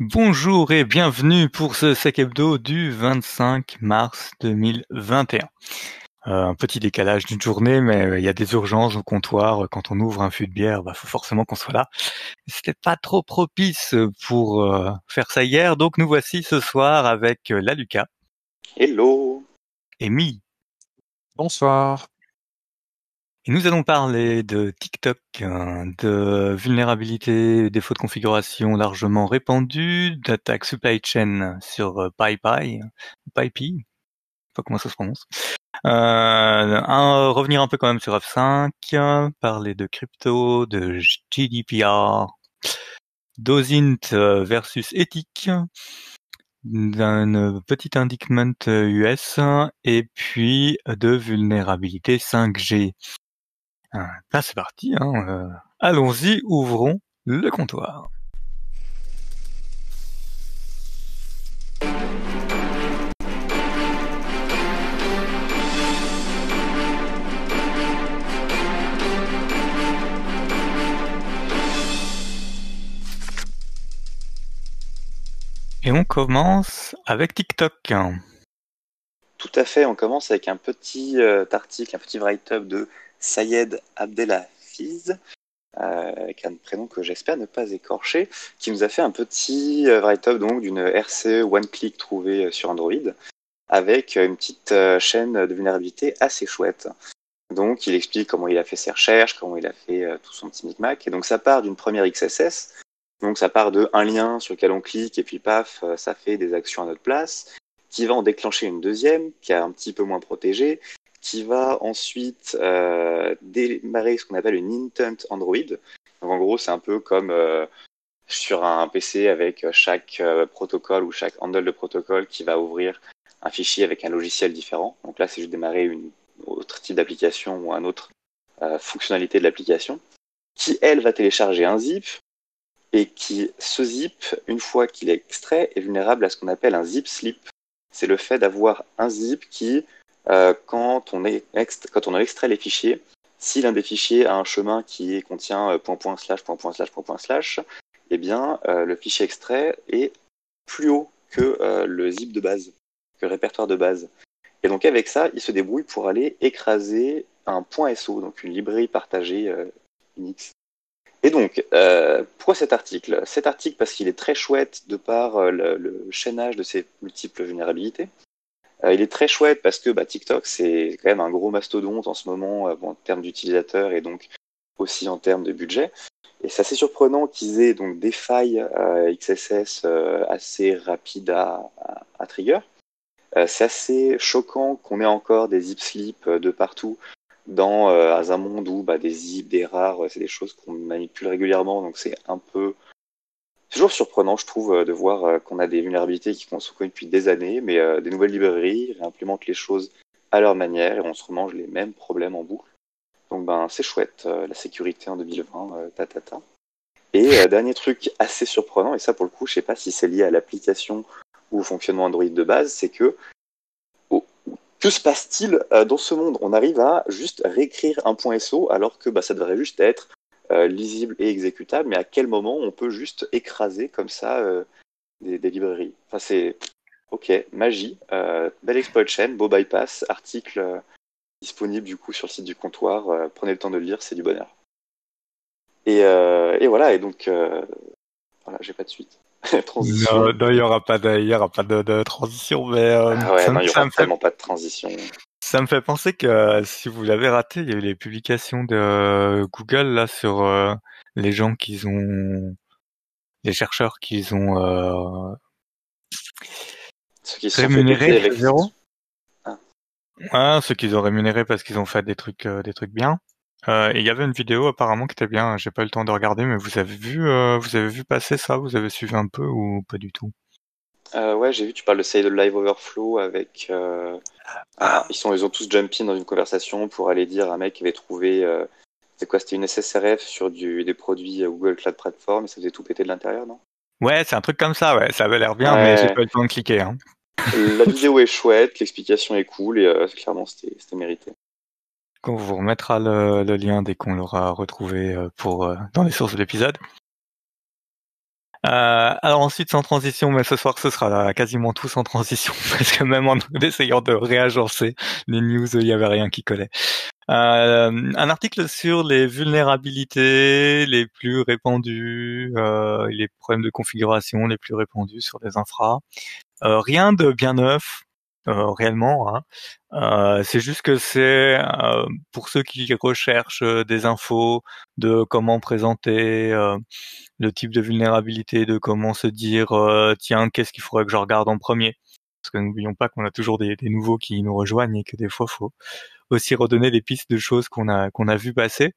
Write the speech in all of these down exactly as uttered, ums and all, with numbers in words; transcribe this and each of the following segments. Bonjour et bienvenue pour ce Sec Hebdo du vingt-cinq mars deux mille vingt et un. Euh, un petit décalage d'une journée, mais il euh, y a des urgences au comptoir. Quand on ouvre un fût de bière, bah faut forcément qu'on soit là. C'était pas trop propice pour euh, faire ça hier, donc nous voici ce soir avec euh, la Lucas. Hello. Et Mi. Bonsoir. Et nous allons parler de TikTok, de vulnérabilité, défauts de configuration largement répandus, d'attaque supply chain sur PyPI, PyPI, je sais pas comment ça se prononce. Euh, un, revenir un peu quand même sur F cinq, parler de crypto, de G D P R, d'O S I N T versus éthique, d'un petit indictment U S et puis de vulnérabilité cinq G. Là, c'est parti, hein. euh, allons-y, ouvrons le comptoir. Et on commence avec TikTok. Tout à fait, on commence avec un petit euh, article, un petit write-up de Sayed Abdelhafiz, euh, avec un prénom que j'espère ne pas écorcher, qui nous a fait un petit euh, write-up donc d'une R C E one-click trouvée euh, sur Android, avec euh, une petite euh, chaîne de vulnérabilité assez chouette. Donc il explique comment il a fait ses recherches, comment il a fait euh, tout son petit micmac, et donc ça part d'une première X S S, donc ça part de un lien sur lequel on clique, et puis paf, euh, ça fait des actions à notre place, qui va en déclencher une deuxième, qui est un petit peu moins protégée, qui va ensuite euh, démarrer ce qu'on appelle une intent Android. Donc en gros, c'est un peu comme euh, sur un P C avec chaque euh, protocole ou chaque handle de protocole qui va ouvrir un fichier avec un logiciel différent. Donc là, c'est juste démarrer une autre type d'application ou un autre euh, fonctionnalité de l'application qui, elle, va télécharger un zip et qui, ce zip, une fois qu'il est extrait, est vulnérable à ce qu'on appelle un zip slip. C'est le fait d'avoir un zip qui... Euh, quand, on est ext- quand on a extrait les fichiers, si l'un des fichiers a un chemin qui contient euh, point, point, slash, point, point, slash, point, point, slash, eh bien, euh, le fichier extrait est plus haut que euh, le zip de base, que le répertoire de base. Et donc, avec ça, il se débrouille pour aller écraser un point .so, donc une librairie partagée euh, Unix. Et donc, euh, pourquoi cet article ? Cet article, parce qu'il est très chouette de par euh, le, le chaînage de ses multiples vulnérabilités. Euh, il est très chouette parce que bah, TikTok, c'est quand même un gros mastodonte en ce moment euh, bon, en termes d'utilisateurs et donc aussi en termes de budget. Et c'est assez surprenant qu'ils aient donc des failles euh, X S S euh, assez rapides à, à, à trigger. Euh, c'est assez choquant qu'on ait encore des zip-slips de partout dans euh, un monde où bah, des zips, des rares, c'est des choses qu'on manipule régulièrement. Donc c'est un peu... C'est toujours surprenant, je trouve, de voir qu'on a des vulnérabilités qui sont connues depuis des années, mais euh, des nouvelles librairies réimplémentent les choses à leur manière et on se remange les mêmes problèmes en boucle. Donc ben c'est chouette, euh, la sécurité en deux mille vingt, euh, ta ta ta. Et euh, dernier truc assez surprenant, et ça pour le coup, je sais pas si c'est lié à l'application ou au fonctionnement Android de base, c'est que oh, que se passe-t-il euh, dans ce monde ? On arrive à juste réécrire un point .so alors que bah, ça devrait juste être Euh, lisible et exécutable, mais à quel moment on peut juste écraser comme ça euh, des, des librairies. Enfin, c'est ok, magie, euh, belle exploit chain, beau bypass, article euh, disponible du coup sur le site du comptoir. Euh, prenez le temps de le lire, c'est du bonheur. Et, euh, et voilà, et donc euh, voilà, j'ai pas de suite. Transition. Non, non, il y aura pas de, il y aura pas de, de transition, mais euh, ah ouais, ça non, il y aura tellement fait... pas de transition. Ça me fait penser que si vous l'avez raté, il y a eu les publications de euh, Google là sur euh, les gens qu'ils ont, les chercheurs qu'ils ont euh... ceux qui sont rémunérés avec zéro. Ah. ah, ceux qu'ils ont rémunérés parce qu'ils ont fait des trucs, euh, des trucs bien. Euh, et il y avait une vidéo apparemment qui était bien. J'ai pas eu le temps de regarder, mais vous avez vu, euh, vous avez vu passer ça, vous avez suivi un peu ou pas du tout? Euh, ouais, j'ai vu, tu parles de Say de Live Overflow avec... Euh... Ah, ils, sont, ils ont tous jumpé dans une conversation pour aller dire à un mec qui avait trouvé... Euh... C'est quoi, c'était une S S R F sur du, des produits Google Cloud Platform et ça faisait tout péter de l'intérieur, non ? Ouais, c'est un truc comme ça, ouais. Ça avait l'air bien, ouais. Mais j'ai pas eu le temps de cliquer. Hein. La vidéo est chouette, l'explication est cool et euh, clairement, c'était, c'était mérité. On vous remettra le, le lien dès qu'on l'aura retrouvé pour, euh, dans les sources de l'épisode. Euh, alors ensuite, sans transition, mais ce soir, ce sera là, quasiment tout sans transition, parce que même en essayant de réagencer les news, il n'y avait rien qui collait. Euh, un article sur les vulnérabilités les plus répandues, euh, les problèmes de configuration les plus répandus sur les infras. Euh, rien de bien neuf, euh, réellement. Hein. Euh, c'est juste que c'est euh, pour ceux qui recherchent des infos de comment présenter euh, le type de vulnérabilité, de comment se dire euh, tiens, qu'est-ce qu'il faudrait que je regarde en premier. Parce que n'oublions pas qu'on a toujours des, des nouveaux qui nous rejoignent et que des fois, faut aussi redonner des pistes de choses qu'on a qu'on a vu passer.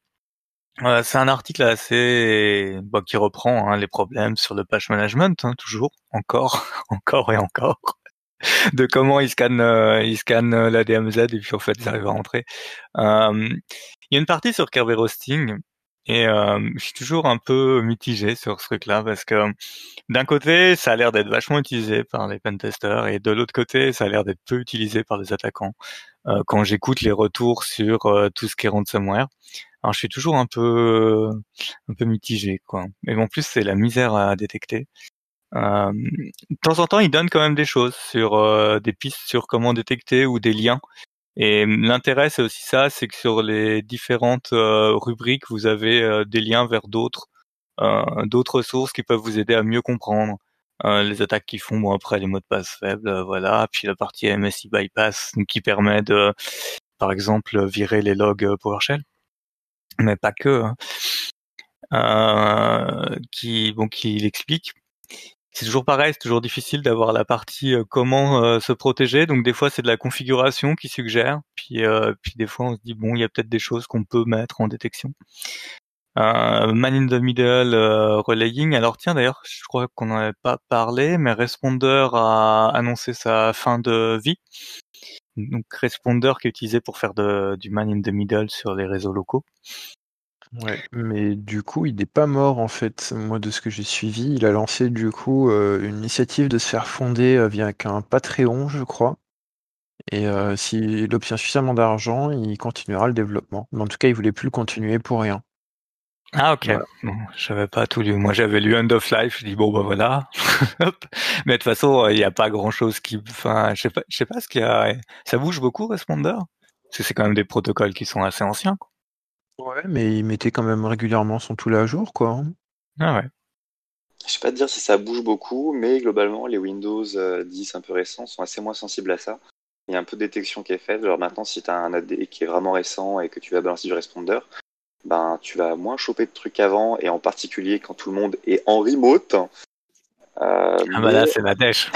Euh, c'est un article assez bah, qui reprend hein, les problèmes sur le patch management, hein, toujours, encore, encore et encore, de comment ils scannent euh, ils scannent la D M Z et puis en fait, ça arrive à rentrer. Euh, il y a une partie sur Kerberoasting. Et euh, je suis toujours un peu mitigé sur ce truc-là parce que d'un côté, ça a l'air d'être vachement utilisé par les pentesters et de l'autre côté, ça a l'air d'être peu utilisé par les attaquants. Euh, quand j'écoute les retours sur euh, tout ce qui est ransomware, alors je suis toujours un peu euh, un peu mitigé, quoi. Et en plus, c'est la misère à détecter. Euh, de temps en temps, ils donnent quand même des choses sur euh, des pistes sur comment détecter ou des liens. Et l'intérêt, c'est aussi ça, c'est que sur les différentes euh, rubriques, vous avez euh, des liens vers d'autres, euh, d'autres sources qui peuvent vous aider à mieux comprendre euh, les attaques qu'ils font. Bon, après les mots de passe faibles, euh, voilà. Puis la partie M S I bypass qui permet de, euh, par exemple, virer les logs euh, PowerShell, mais pas que. Hein. Euh, qui, bon, qui l'explique. C'est toujours pareil, c'est toujours difficile d'avoir la partie euh, comment euh, se protéger. Donc des fois c'est de la configuration qui suggère, puis euh, puis des fois on se dit bon il y a peut-être des choses qu'on peut mettre en détection. Euh, man in the middle euh, relaying. Alors tiens d'ailleurs je crois qu'on n'en avait pas parlé, mais Responder a annoncé sa fin de vie. Donc Responder qui est utilisé pour faire de, du man in the middle sur les réseaux locaux. Ouais, mais du coup, il n'est pas mort en fait. Moi, de ce que j'ai suivi, il a lancé du coup euh, une initiative de se faire fonder euh, via un Patreon, je crois. Et euh, s'il obtient suffisamment d'argent, il continuera le développement. Mais en tout cas, il voulait plus le continuer pour rien. Ah ok. Voilà. Bon, je savais pas tout lu. Moi, j'avais lu End of Life. Je dis bon bah ben, voilà. Mais de toute façon, il n'y a pas grand chose qui. Enfin, je sais pas, je sais pas ce qu'il y a. Ça bouge beaucoup, Responder. Parce que c'est quand même des protocoles qui sont assez anciens, quoi. Ouais, mais il mettait quand même régulièrement son tout là à jour, quoi. Ah ouais. Je sais pas te dire si ça bouge beaucoup, mais globalement, les Windows dix un peu récents sont assez moins sensibles à ça. Il y a un peu de détection qui est faite. Alors maintenant, si tu as un A D qui est vraiment récent et que tu vas balancer du Responder, ben tu vas moins choper de trucs qu'avant, et en particulier quand tout le monde est en remote. Euh, ah bah mais... là c'est la dèche.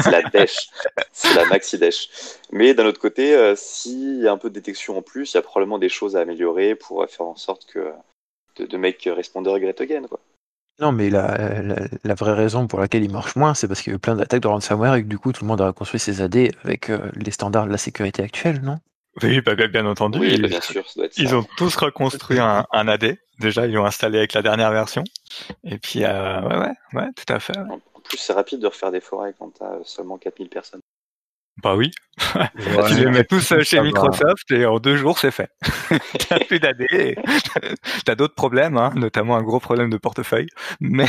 C'est la dèche, c'est la maxi dèche. Mais d'un autre côté, euh, s'il y a un peu de détection en plus, il y a probablement des choses à améliorer pour euh, faire en sorte que de, de make Responder great again, quoi. Non mais la, la, la vraie raison pour laquelle il marche moins, c'est parce qu'il y a eu plein d'attaques de ransomware et que du coup tout le monde a reconstruit ses A D avec euh, les standards de la sécurité actuelle, non? Oui, bien entendu. Oui, bien sûr, ça doit être ça. Ils ont tous reconstruit un, un A D. Déjà, ils l'ont installé avec la dernière version. Et puis, euh, ouais, ouais, ouais, tout à fait. Ouais. En plus, c'est rapide de refaire des forêts quand t'as seulement quatre mille personnes. Bah oui. Ouais, tu les mets tous chez Microsoft et en deux jours, c'est fait. T'as plus d'A D. Et t'as d'autres problèmes, hein, notamment un gros problème de portefeuille. Mais...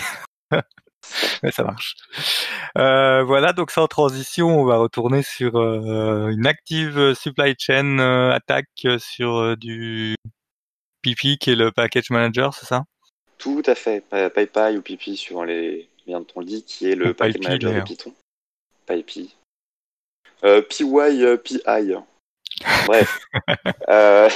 mais ça marche. Euh, voilà, donc sans transition, on va retourner sur euh, une active supply chain euh, attaque sur euh, du P I P I qui est le package manager, c'est ça? Tout à fait. PyPI ou P I P I suivant les liens de ton lit, qui est le package P I P I, manager d'ailleurs. De Python. PyPI. Euh, P Y P I. Bref. euh...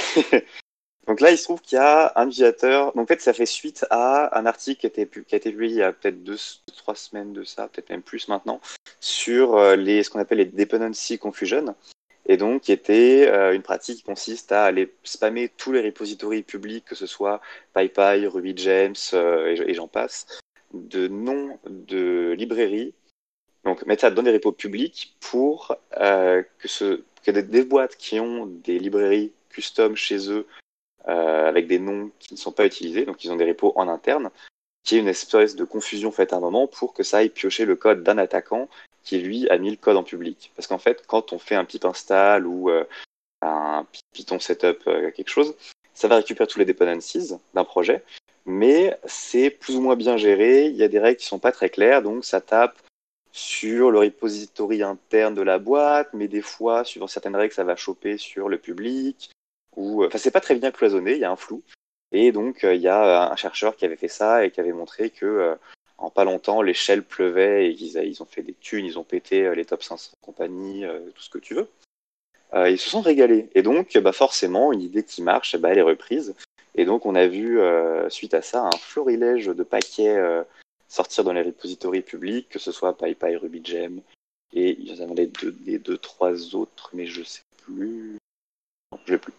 Donc là, il se trouve qu'il y a un violateur. Donc en fait, ça fait suite à un article qui a été, pu... qui a été publié il y a peut-être deux, trois semaines de ça, peut-être même plus maintenant, sur les ce qu'on appelle les Dependency Confusion, et donc qui était euh, une pratique qui consiste à aller spammer tous les repositories publics, que ce soit PyPI, RubyGems euh, et j'en passe, de noms de librairies. Donc mettre ça dans des repos publics pour euh, que ce que des boîtes qui ont des librairies custom chez eux. Euh, avec des noms qui ne sont pas utilisés, donc ils ont des repos en interne, qui est une espèce de confusion faite à un moment pour que ça aille piocher le code d'un attaquant qui, lui, a mis le code en public. Parce qu'en fait, quand on fait un pip install ou euh, un Python setup, euh, quelque chose, ça va récupérer tous les dependencies d'un projet, mais c'est plus ou moins bien géré, il y a des règles qui ne sont pas très claires, donc ça tape sur le repository interne de la boîte, mais des fois, suivant certaines règles, ça va choper sur le public, ou... Enfin, c'est pas très bien cloisonné, il y a un flou, et donc il y a un chercheur qui avait fait ça et qui avait montré que... Euh, en pas longtemps, les shells pleuvaient et ils, ils ont fait des thunes, ils ont pété les top cinq cents compagnies, euh, tout ce que tu veux. Euh, ils se sont régalés. Et donc, bah forcément, une idée qui marche, bah, elle est reprise. Et donc, on a vu, euh, suite à ça, un florilège de paquets euh, sortir dans les repositories publics, que ce soit PyPI, RubyGems, et il y en avait deux, les deux, trois autres, mais je sais plus. Non, je ne sais plus.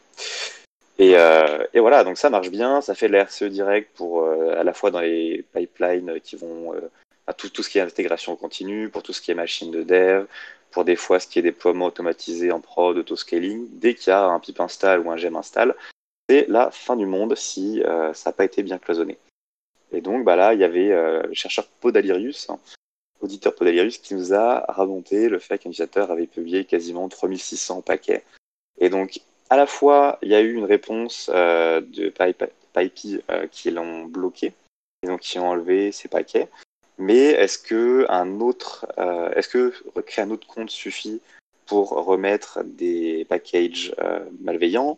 Et, euh, et voilà, donc ça marche bien, ça fait de la R C E direct pour euh, à la fois dans les pipelines qui vont euh, à tout, tout ce qui est intégration continue, pour tout ce qui est machine de dev, pour des fois ce qui est déploiement automatisé en prod, auto-scaling. Dès qu'il y a un pip install ou un gem install, c'est la fin du monde si euh, ça n'a pas été bien cloisonné. Et donc bah là, il y avait euh, le chercheur Podalirius, hein, auditeur Podalirius, qui nous a raconté le fait qu'un utilisateur avait publié quasiment trois mille six cents paquets. Et donc, à la fois, il y a eu une réponse euh, de PyPI euh, qui l'ont bloqué, et donc qui ont enlevé ces paquets. Mais est-ce que un autre, euh, est-ce que créer un autre compte suffit pour remettre des packages euh, malveillants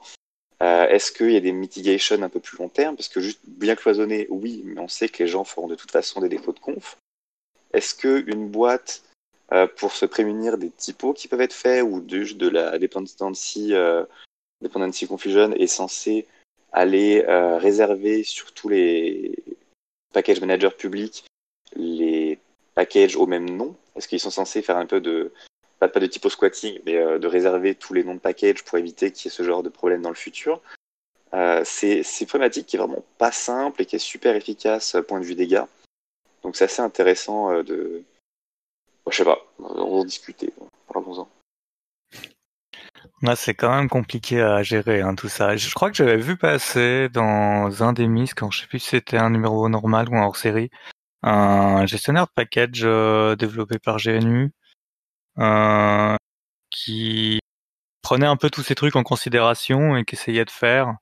euh, Est-ce qu'il y a des mitigations un peu plus long terme? Parce que juste bien cloisonné, oui, mais on sait que les gens feront de toute façon des défauts de conf. Est-ce qu'une boîte euh, pour se prémunir des typos qui peuvent être faits ou de, de la dependency euh, Dependency Confusion est censé aller euh, réserver sur tous les package managers publics les packages au même nom. Est-ce qu'ils sont censés faire un peu de, pas, pas de typo squatting, mais euh, de réserver tous les noms de packages pour éviter qu'il y ait ce genre de problème dans le futur? euh, C'est une problématique qui est vraiment pas simple et qui est super efficace euh, point de vue dégâts. Donc c'est assez intéressant euh, de... Bon, je sais pas, on va en discuter, parlons-en. Ouais, c'est quand même compliqué à gérer hein, tout ça. Je crois que j'avais vu passer dans un des miss, quand je sais plus si c'était un numéro normal ou un hors-série, un gestionnaire de package euh, développé par G N U euh, qui prenait un peu tous ces trucs en considération et qui essayait de faire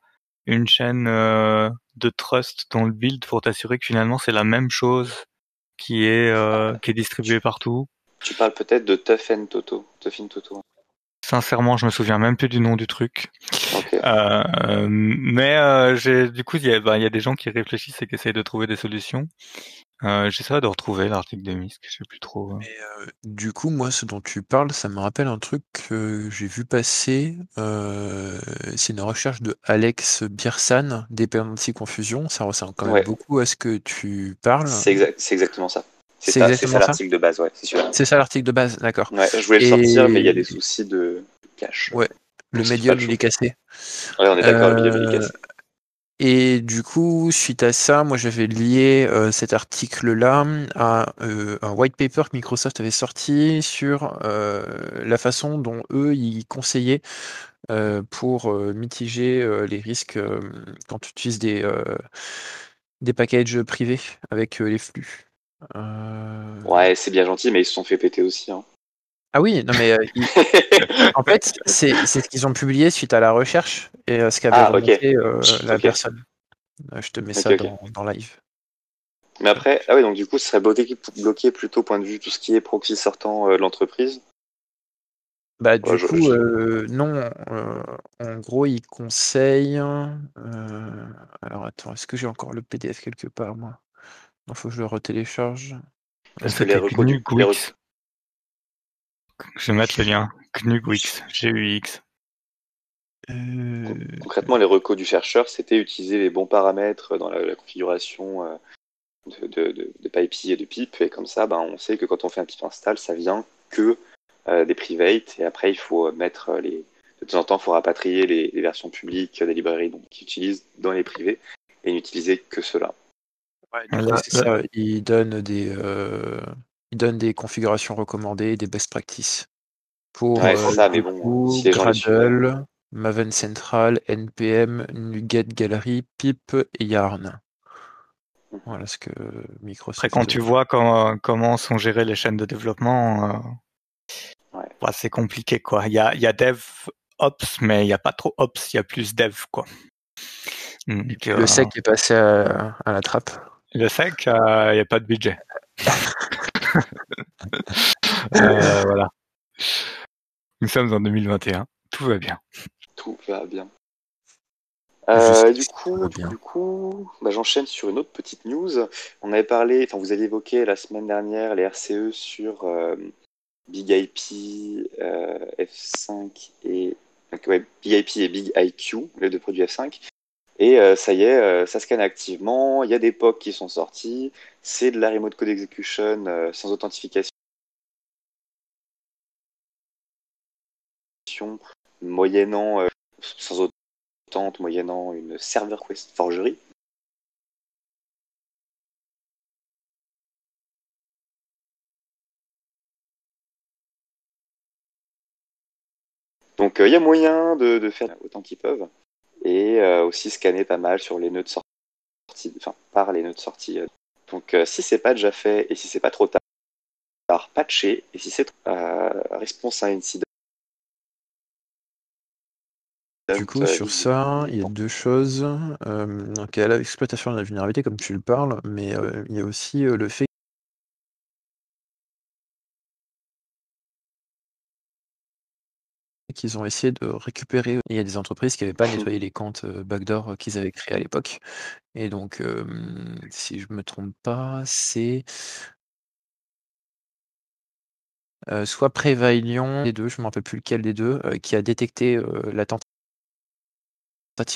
une chaîne euh, de trust dans le build pour t'assurer que finalement c'est la même chose qui est euh, qui est distribuée partout. Tu parles peut-être de Tough and Toto. Tough and Toto. Sincèrement, je me souviens même plus du nom du truc. Okay. Euh, euh, mais euh, j'ai, du coup, il y, ben, y a des gens qui réfléchissent et qui essayent de trouver des solutions. Euh, j'essaie de retrouver l'article de MISC, je sais plus trop. Hein. Et, euh, du coup, moi, ce dont tu parles, ça me rappelle un truc que j'ai vu passer. Euh, c'est une recherche de Alex Birsan, Dependency Confusion. Ça ressemble quand même ouais. beaucoup à ce que tu parles. C'est, exact, c'est exactement ça. C'est, c'est, ça, c'est ça l'article de base, ouais. C'est, c'est ça l'article de base, d'accord. Ouais, je voulais le sortir, et... mais il y a des soucis de cache. Ouais, le médium, il est cassé. Ouais, on est d'accord, euh... le médium, il est cassé. Et du coup, suite à ça, moi j'avais lié euh, cet article-là à euh, un white paper que Microsoft avait sorti sur euh, la façon dont eux, ils conseillaient euh, pour euh, mitiger euh, les risques euh, quand tu utilises des, euh, des packages privés avec euh, les flux. Euh... Ouais, c'est bien gentil, mais ils se sont fait péter aussi. Hein. Ah oui, non mais euh, ils... en fait, c'est, c'est ce qu'ils ont publié suite à la recherche et euh, ce qu'avait ah, remonté okay. euh, la okay. personne. Je te mets okay, ça okay. Dans, dans live. Mais après, ah oui, donc du coup, ce serait bloqué, bloqué plutôt point de vue tout ce qui est proxy sortant euh, de l'entreprise. Bah du ouais, coup, je... euh, non. Euh, en gros, ils conseillent. Euh... Alors attends, est-ce que j'ai encore le P D F quelque part, moi ? Non, faut que je le retélécharge. Parce que les reconnus Q X. Je vais mettre le lien. G N U G U X. G U X. Euh... Concrètement, les recos du chercheur, c'était utiliser les bons paramètres dans la, la configuration de, de, de, de PyPI et de PIP. Et comme ça, ben, on sait que quand on fait un pip install, ça vient que euh, des privates. Et après, il faut mettre les. De temps en temps, il faut rapatrier les, les versions publiques des librairies qu'ils utilisent dans les privés et n'utiliser que cela. Ouais, là, c'est ça. Il donne des, euh, il donne des configurations recommandées et des best practices pour ouais, euh, ça, Google, bon, si Gradle, Maven Central, N P M, Nugget Gallery, PIP et Yarn. Voilà ce que Microsoft. Après, quand tu vois quand, comment sont gérées les chaînes de développement, euh, ouais. bah, c'est compliqué quoi. Il y a, il y a dev ops, mais il n'y a pas trop ops, il y a plus dev quoi. Mmh. Et le sec est passé à, à la trappe. Le sec, il euh, n'y a pas de budget. euh, voilà. Nous sommes en deux mille vingt et un. Tout va bien. Tout va bien. Euh, du coup, du, du coup, bah, j'enchaîne sur une autre petite news. On avait parlé, enfin, vous aviez évoqué la semaine dernière les R C E sur euh, Big I P, euh, F cinq et ouais, Big I P et Big I Q, les deux produits F cinq. Et euh, ça y est, euh, ça scanne activement. Il y a des P O C qui sont sortis. C'est de la remote code execution euh, sans authentification moyennant euh, sans authentification. moyennant une server quest forgerie. Donc il euh, y a moyen de, de faire autant qu'ils peuvent et euh, aussi scanner pas mal sur les nœuds de sortie, enfin par les nœuds de sortie. Donc euh, si c'est pas déjà fait et si c'est pas trop tard, par patcher et si c'est euh, réponse à incident. Du coup, sur ça, il y a deux choses. Euh, donc, il y a l'exploitation de la vulnérabilité, comme tu le parles, mais euh, il y a aussi euh, le fait qu'ils ont essayé de récupérer. Il y a des entreprises qui n'avaient pas nettoyé les comptes backdoor qu'ils avaient créés à l'époque. Et donc, euh, si je ne me trompe pas, c'est euh, soit Prévailion, les deux, je ne me rappelle plus lequel des deux, euh, qui a détecté euh, la tentative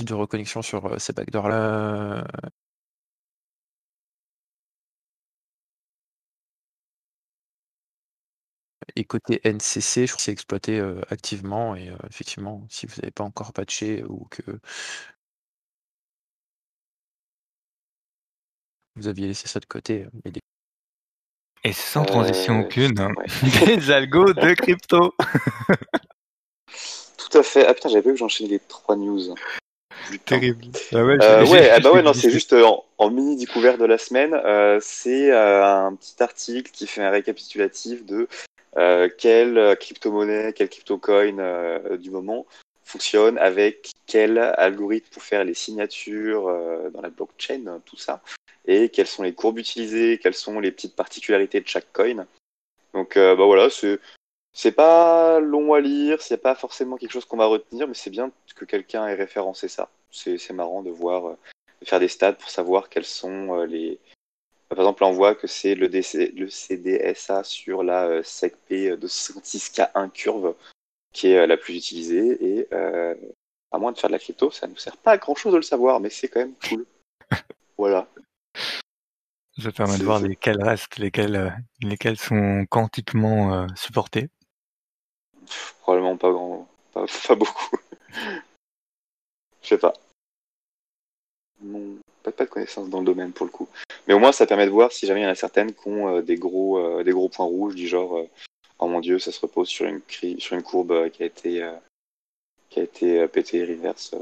de reconnexion sur euh, ces backdoors là. Euh... Et côté N C C, je crois que c'est exploité euh, activement et euh, effectivement, si vous n'avez pas encore patché ou que vous aviez laissé ça de côté. Euh, des... Et sans transition euh... aucune, hein. Ouais. Des algos de crypto. Tout à fait. Ah putain, j'avais vu que j'enchaînais les trois news. Terrible. Ah ouais, euh, ouais, ah bah ouais, non, c'est juste euh, en, en mini découvert de la semaine. Euh, c'est euh, un petit article qui fait un récapitulatif de euh, quelle crypto-monnaie, quelle crypto-coin euh, du moment fonctionne avec quel algorithme pour faire les signatures euh, dans la blockchain, tout ça, et quelles sont les courbes utilisées, quelles sont les petites particularités de chaque coin. Donc euh, bah voilà, c'est. C'est pas long à lire, c'est pas forcément quelque chose qu'on va retenir, mais c'est bien que quelqu'un ait référencé ça. C'est, c'est marrant de voir, de faire des stats pour savoir quels sont les... Par exemple, là, on voit que c'est le, D C, le E C D S A sur la secp deux cinq six k un curve qui est la plus utilisée, et euh, à moins de faire de la crypto, ça ne nous sert pas à grand-chose de le savoir, mais c'est quand même cool. Voilà. Ça permet de voir lesquels restent, lesquels, lesquels sont quantiquement euh, supportés. Probablement pas grand, pas, pas beaucoup. Je sais pas. Non, pas, pas de connaissances dans le domaine pour le coup. Mais au moins ça permet de voir si jamais il y en a certaines qui ont euh, des gros, euh, des gros points rouges du genre euh, oh mon dieu, ça se repose sur une, cri- sur une courbe euh, qui a été euh, qui a été euh, pétée reverse. Euh.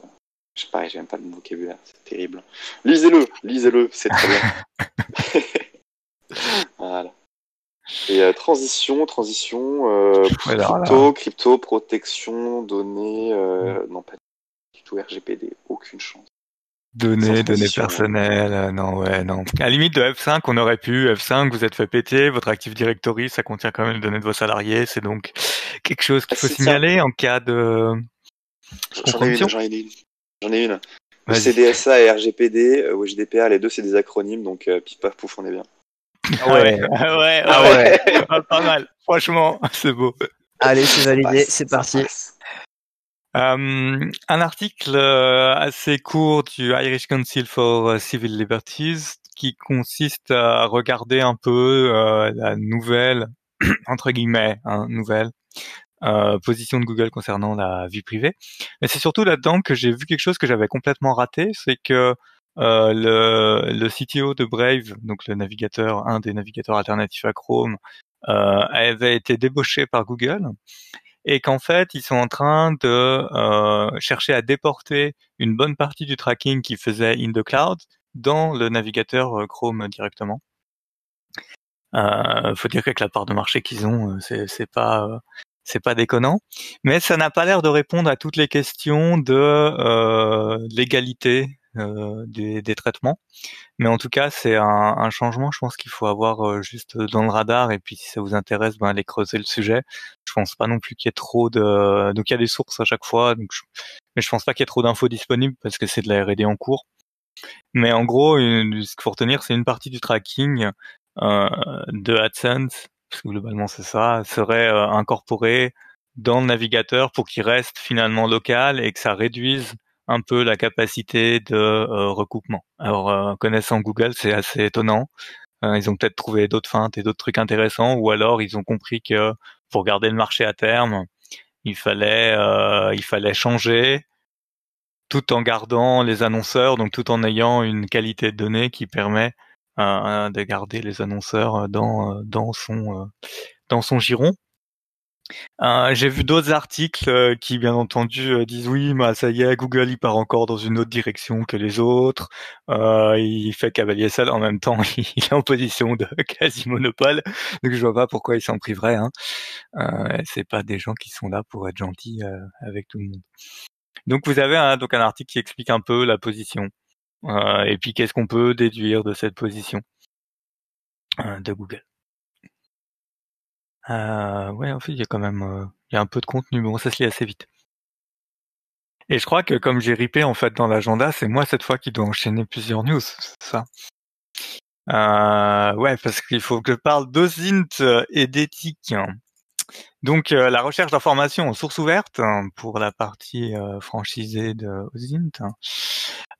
Je sais pas, j'aime pas le vocabulaire, c'est terrible. Lisez-le, lisez-le, c'est très bien. Voilà. Et euh, transition, transition, euh, crypto, crypto, protection, données, euh, non pas du tout R G P D, aucune chance. Données, données personnelles, euh, non, ouais, non. À la limite de F cinq, on aurait pu, F cinq, vous êtes fait péter, votre Active Directory, ça contient quand même les données de vos salariés, c'est donc quelque chose qu'il faut ah, signaler ça. En cas de... J'en ai une, j'en ai une. J'en ai une. Le C D S A et R G P D euh, ou G D P R, les deux c'est des acronymes, donc euh, pif paf pouf, on est bien. Ah ouais, ah ouais, ah ouais. Ah, pas mal. Franchement, c'est beau. Allez, c'est validé, c'est parti. Euh, un article euh, assez court du Irish Council for Civil Liberties qui consiste à regarder un peu euh, la nouvelle, entre guillemets, hein, nouvelle. Euh, position de Google concernant la vie privée. Mais c'est surtout là-dedans que j'ai vu quelque chose que j'avais complètement raté, c'est que euh, le, le C T O de Brave, donc le navigateur, un des navigateurs alternatifs à Chrome, euh, avait été débauché par Google et qu'en fait, ils sont en train de euh, chercher à déporter une bonne partie du tracking qu'ils faisaient in the cloud dans le navigateur Chrome directement. Euh, faut dire qu'avec la part de marché qu'ils ont, c'est, c'est pas... Euh, c'est pas déconnant, mais ça n'a pas l'air de répondre à toutes les questions de euh, légalité euh, des, des traitements. Mais en tout cas, c'est un, un changement, je pense qu'il faut avoir euh, juste dans le radar. Et puis, si ça vous intéresse, ben allez creuser le sujet. Je pense pas non plus qu'il y ait trop de... Donc, il y a des sources à chaque fois. Donc je... Mais je pense pas qu'il y ait trop d'infos disponibles parce que c'est de la R et D en cours. Mais en gros, une, ce qu'il faut retenir, c'est une partie du tracking euh, de AdSense, parce que globalement c'est ça, serait euh, incorporée dans le navigateur pour qu'il reste finalement local et que ça réduise un peu la capacité de euh, recoupement. Alors, euh, connaissant Google, c'est assez étonnant. Euh, ils ont peut-être trouvé d'autres feintes et d'autres trucs intéressants, ou alors ils ont compris que pour garder le marché à terme, il fallait, euh, il fallait changer tout en gardant les annonceurs, donc tout en ayant une qualité de données qui permet euh, de garder les annonceurs dans dans son euh, dans son giron. Euh, j'ai vu d'autres articles qui, bien entendu, disent oui, bah ça y est, Google il part encore dans une autre direction que les autres. Euh, il fait cavalier seul. En même temps, il est en position de quasi monopole, donc je vois pas pourquoi il s'en priverait. Hein. Euh, c'est pas des gens qui sont là pour être gentils euh, avec tout le monde. Donc vous avez un, donc un article qui explique un peu la position euh, et puis qu'est-ce qu'on peut déduire de cette position euh, de Google. Euh, ouais, en fait, il y a quand même euh, il y a un peu de contenu, mais bon, ça se lit assez vite. Et je crois que comme j'ai ripé en fait dans l'agenda, c'est moi cette fois qui dois enchaîner plusieurs news, c'est ça. Euh, ouais, parce qu'il faut que je parle d'osint et d'éthique. Donc euh, la recherche d'informations en source ouverte hein, pour la partie euh, franchisée de osint, hein.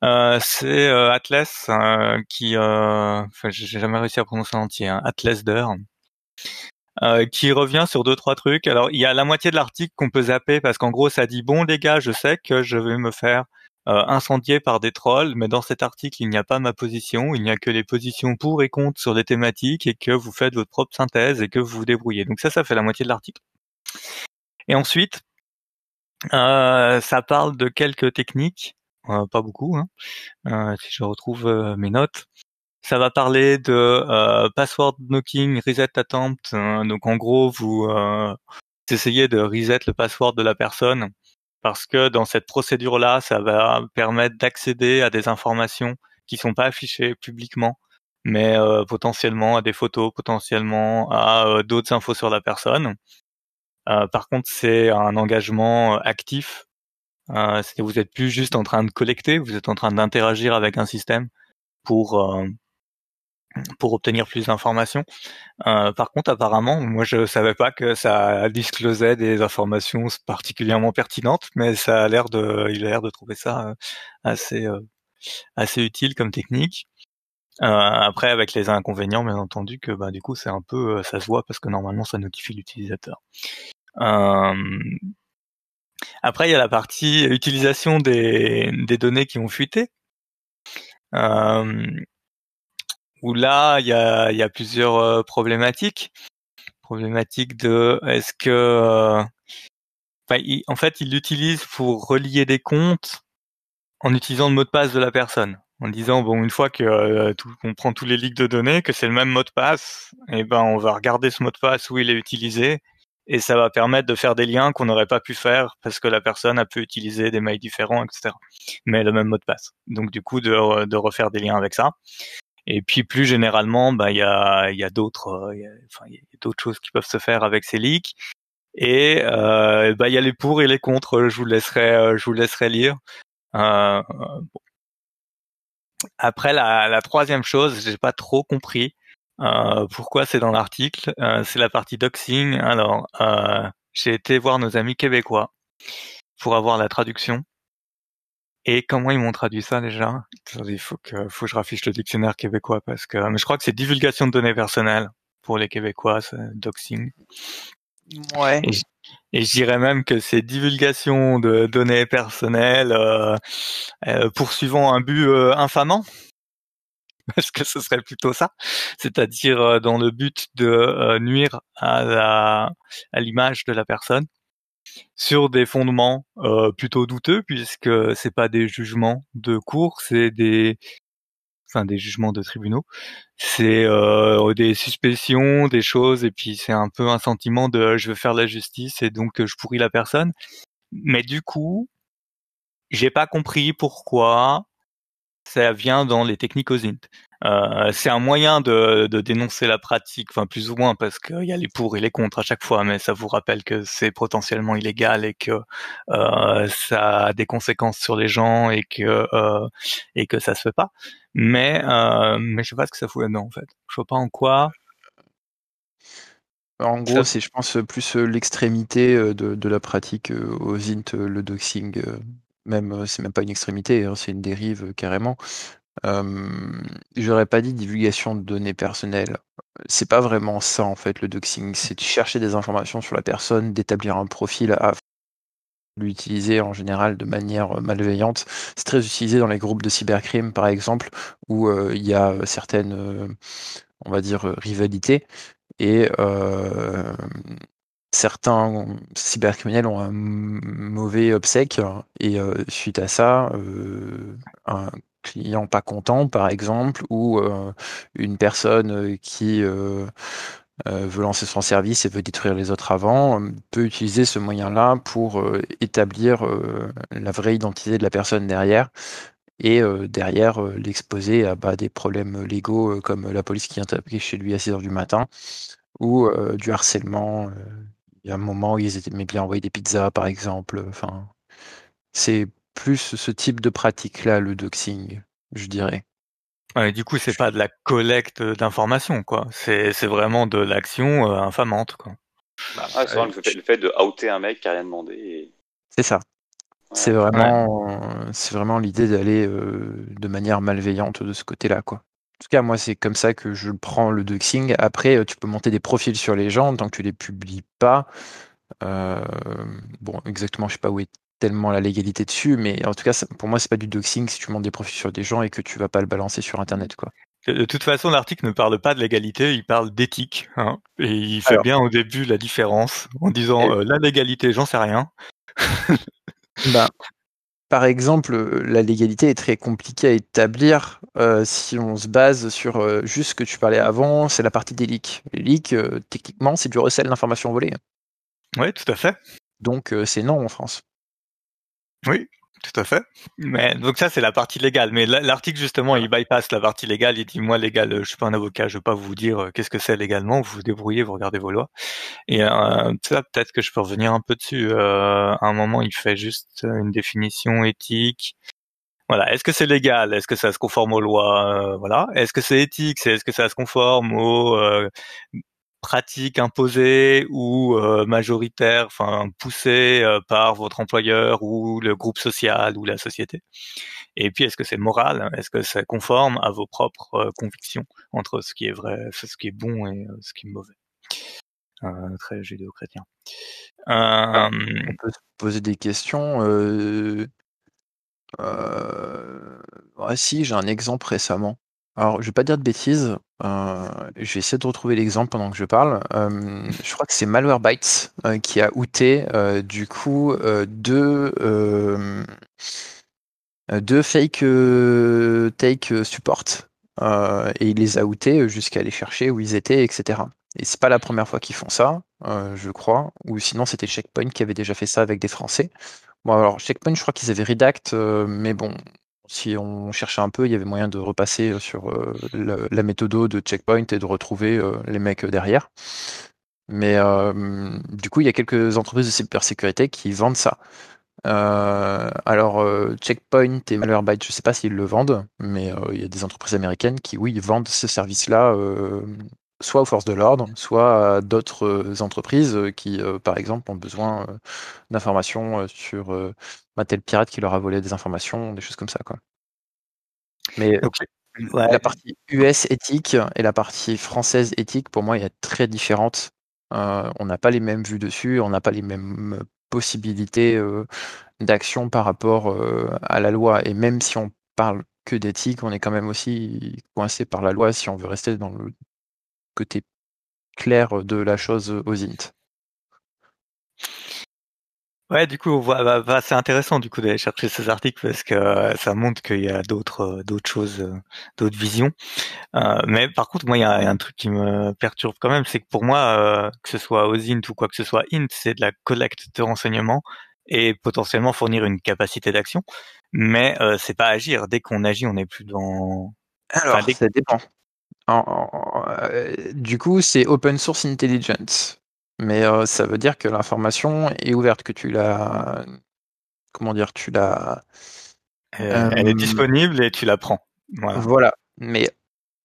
euh, c'est euh, Atlas euh, qui, euh, enfin j'ai jamais réussi à prononcer l'entier, hein, Atlasder, euh, qui revient sur deux trois trucs. Alors il y a la moitié de l'article qu'on peut zapper parce qu'en gros ça dit bon les gars, je sais que je vais me faire euh, incendier par des trolls, mais dans cet article il n'y a pas ma position, il n'y a que les positions pour et contre sur les thématiques et que vous faites votre propre synthèse et que vous vous débrouillez. Donc ça, ça fait la moitié de l'article. Et ensuite, euh, ça parle de quelques techniques, euh, pas beaucoup, hein. euh, si je retrouve euh, mes notes. Ça va parler de euh, password knocking, reset attempt. Euh, donc en gros, vous, euh, vous essayez de reset le password de la personne parce que dans cette procédure-là, ça va permettre d'accéder à des informations qui sont pas affichées publiquement, mais euh, potentiellement à des photos, potentiellement à euh, d'autres infos sur la personne. Euh, par contre, c'est un engagement actif. Euh, c'est que vous êtes plus juste en train de collecter, vous êtes en train d'interagir avec un système pour euh, pour obtenir plus d'informations. Euh, par contre, apparemment, moi je savais pas que ça disclosait des informations particulièrement pertinentes, mais ça a l'air de, il a l'air de trouver ça assez euh, assez utile comme technique. Euh, après, avec les inconvénients, bien entendu, que bah du coup c'est un peu, ça se voit parce que normalement ça notifie l'utilisateur. Euh, après, il y a la partie utilisation des des données qui ont fuité. Euh, où là, il y a, y a plusieurs euh, problématiques. Problématiques de, est-ce que, euh, ben, il, en fait, il l'utilise pour relier des comptes en utilisant le mot de passe de la personne, en disant bon, une fois que euh, tout, qu'on prend tous les leaks de données, que c'est le même mot de passe, et ben on va regarder ce mot de passe où il est utilisé, et ça va permettre de faire des liens qu'on n'aurait pas pu faire parce que la personne a pu utiliser des mails différents, et cetera. Mais le même mot de passe. Donc du coup, de, de refaire des liens avec ça. Et puis plus généralement, bah il y a, y a d'autres, y a, enfin il y a d'autres choses qui peuvent se faire avec ces leaks. Et euh, bah il y a les pour et les contre. Je vous laisserai, je vous laisserai lire. Euh, bon. Après la, la troisième chose, j'ai pas trop compris. Euh, pourquoi c'est dans l'article, euh, c'est la partie doxing. Alors, euh, j'ai été voir nos amis québécois pour avoir la traduction. Et comment ils m'ont traduit ça déjà? Il faut que, faut que je raffiche le dictionnaire québécois parce que, mais je crois que c'est divulgation de données personnelles pour les Québécois, c'est doxing. Ouais. Et, et je dirais même que c'est divulgation de données personnelles euh, euh, poursuivant un but euh, infamant. Parce que ce serait plutôt ça, c'est-à-dire dans le but de nuire à la, à l'image de la personne sur des fondements euh, plutôt douteux, puisque c'est pas des jugements de cour, c'est des, enfin des jugements de tribunaux, c'est euh, des suspicions, des choses, et puis c'est un peu un sentiment de je veux faire la justice et donc je pourris la personne. Mais du coup, j'ai pas compris pourquoi ça vient dans les techniques O S I N T. Euh, c'est un moyen de, de dénoncer la pratique, enfin plus ou moins, parce qu'il y a les pour et les contre à chaque fois, mais ça vous rappelle que c'est potentiellement illégal et que euh, ça a des conséquences sur les gens et que euh, et que ça se fait pas. Mais euh, mais je sais pas ce que ça fout là-dedans en fait. Je vois pas en quoi. En gros, ça... c'est je pense plus l'extrémité de, de la pratique O S I N T, le doxing. Même c'est même pas une extrémité, c'est une dérive carrément. Euh, j'aurais pas dit divulgation de données personnelles. C'est pas vraiment ça en fait le doxing. C'est de chercher des informations sur la personne, d'établir un profil à l'utiliser en général de manière malveillante. C'est très utilisé dans les groupes de cybercrime par exemple, où il euh, y a certaines, euh, on va dire, rivalités et euh, certains cybercriminels ont un mauvais obsèque et euh, suite à ça, euh, un client pas content par exemple ou euh, une personne qui euh, euh, veut lancer son service et veut détruire les autres avant peut utiliser ce moyen-là pour euh, établir euh, la vraie identité de la personne derrière et euh, derrière euh, l'exposer à bah, des problèmes légaux euh, comme la police qui vient taper chez lui à six heures du matin ou euh, du harcèlement. Il y a un moment où ils aimaient bien envoyer des pizzas par exemple. Enfin, c'est plus ce type de pratique-là, le doxing, je dirais. Ouais, du coup, c'est je... pas de la collecte d'informations, quoi. C'est, c'est vraiment de l'action euh, infamante, quoi. Bah, ah, c'est euh, vrai, je... le fait de outer un mec qui a rien demandé. Et... C'est ça. Ouais. C'est vraiment, ouais. c'est vraiment l'idée d'aller euh, de manière malveillante de ce côté-là, quoi. En tout cas, moi, c'est comme ça que je prends le doxing. Après, tu peux monter des profils sur les gens tant que tu les publies pas. Euh, bon, exactement, je sais pas où est tellement la légalité dessus, mais en tout cas, ça, pour moi, c'est pas du doxing si tu montes des profils sur des gens et que tu vas pas le balancer sur Internet, quoi. De toute façon, l'article ne parle pas de légalité, il parle d'éthique, hein, et il fait Alors, bien au début la différence en disant euh, la légalité, j'en sais rien. Ben, par exemple, la légalité est très compliquée à établir euh, si on se base sur euh, juste ce que tu parlais avant, c'est la partie des leaks. Les leaks, euh, techniquement, c'est du recel d'informations volées. Oui, tout à fait. Donc, euh, c'est non en France. Oui, tout à fait. Mais donc ça c'est la partie légale. Mais l'article justement, il bypass la partie légale. Il dit moi légal, je suis pas un avocat, je vais pas vous dire qu'est-ce que c'est légalement. Vous vous débrouillez, vous regardez vos lois. Et euh, ça peut-être que je peux revenir un peu dessus. Euh, à un moment, il fait juste une définition éthique. Voilà. Est-ce que c'est légal? Est-ce que ça se conforme aux lois? Euh, voilà. Est-ce que c'est éthique? C'est est-ce que ça se conforme aux euh, pratique imposée ou euh, majoritaire, enfin poussée euh, par votre employeur ou le groupe social ou la société. Et puis est-ce que c'est moral? Est-ce que c'est conforme à vos propres euh, convictions entre ce qui est vrai, ce qui est bon et euh, ce qui est mauvais? Euh, très judéo-chrétien. Euh, On peut se poser des questions. Euh... Euh... Ah, si, j'ai un exemple récemment. Alors, je vais pas dire de bêtises. Euh, je vais essayer de retrouver l'exemple pendant que je parle. Euh, je crois que c'est Malwarebytes euh, qui a outé euh, du coup euh, deux euh, deux fake euh, take support euh, et il les a outés jusqu'à aller chercher où ils étaient, et cetera. Et c'est pas la première fois qu'ils font ça, euh, je crois. Ou sinon, c'était Checkpoint qui avait déjà fait ça avec des Français. Bon, alors Checkpoint, je crois qu'ils avaient redact, euh, mais bon. Si on cherchait un peu, il y avait moyen de repasser sur euh, la, la méthode de Checkpoint et de retrouver euh, les mecs derrière. Mais euh, du coup, il y a quelques entreprises de cybersécurité qui vendent ça. Euh, alors, euh, Checkpoint et Malwarebytes, je ne sais pas s'ils le vendent, mais euh, il y a des entreprises américaines qui, oui, vendent ce service-là euh, soit aux forces de l'ordre, soit à d'autres entreprises qui, euh, par exemple, ont besoin euh, d'informations euh, sur... Euh, un tel pirate qui leur a volé des informations, des choses comme ça, quoi. Mais okay. Ouais. La partie U S éthique et la partie française éthique, pour moi, elle est très différente. Euh, on n'a pas les mêmes vues dessus, on n'a pas les mêmes possibilités euh, d'action par rapport euh, à la loi. Et même si on parle que d'éthique, on est quand même aussi coincé par la loi si on veut rester dans le côté clair de la chose aux I N T. Ouais, du coup, bah, bah, c'est intéressant du coup d'aller chercher ces articles parce que euh, ça montre qu'il y a d'autres, euh, d'autres choses, euh, d'autres visions. Euh, mais par contre, moi, il y, y a un truc qui me perturbe quand même, c'est que pour moi, euh, que ce soit O S I N T ou quoi que ce soit I N T, c'est de la collecte de renseignements et potentiellement fournir une capacité d'action, mais euh, c'est pas agir. Dès qu'on agit, on n'est plus dans... Alors, enfin, dès... ça dépend. En, en, euh, du coup, c'est Open Source Intelligence, mais euh, ça veut dire que l'information est ouverte, que tu la... Comment dire, tu la... Euh, elle euh, est disponible et tu la prends. Voilà. Voilà. Mais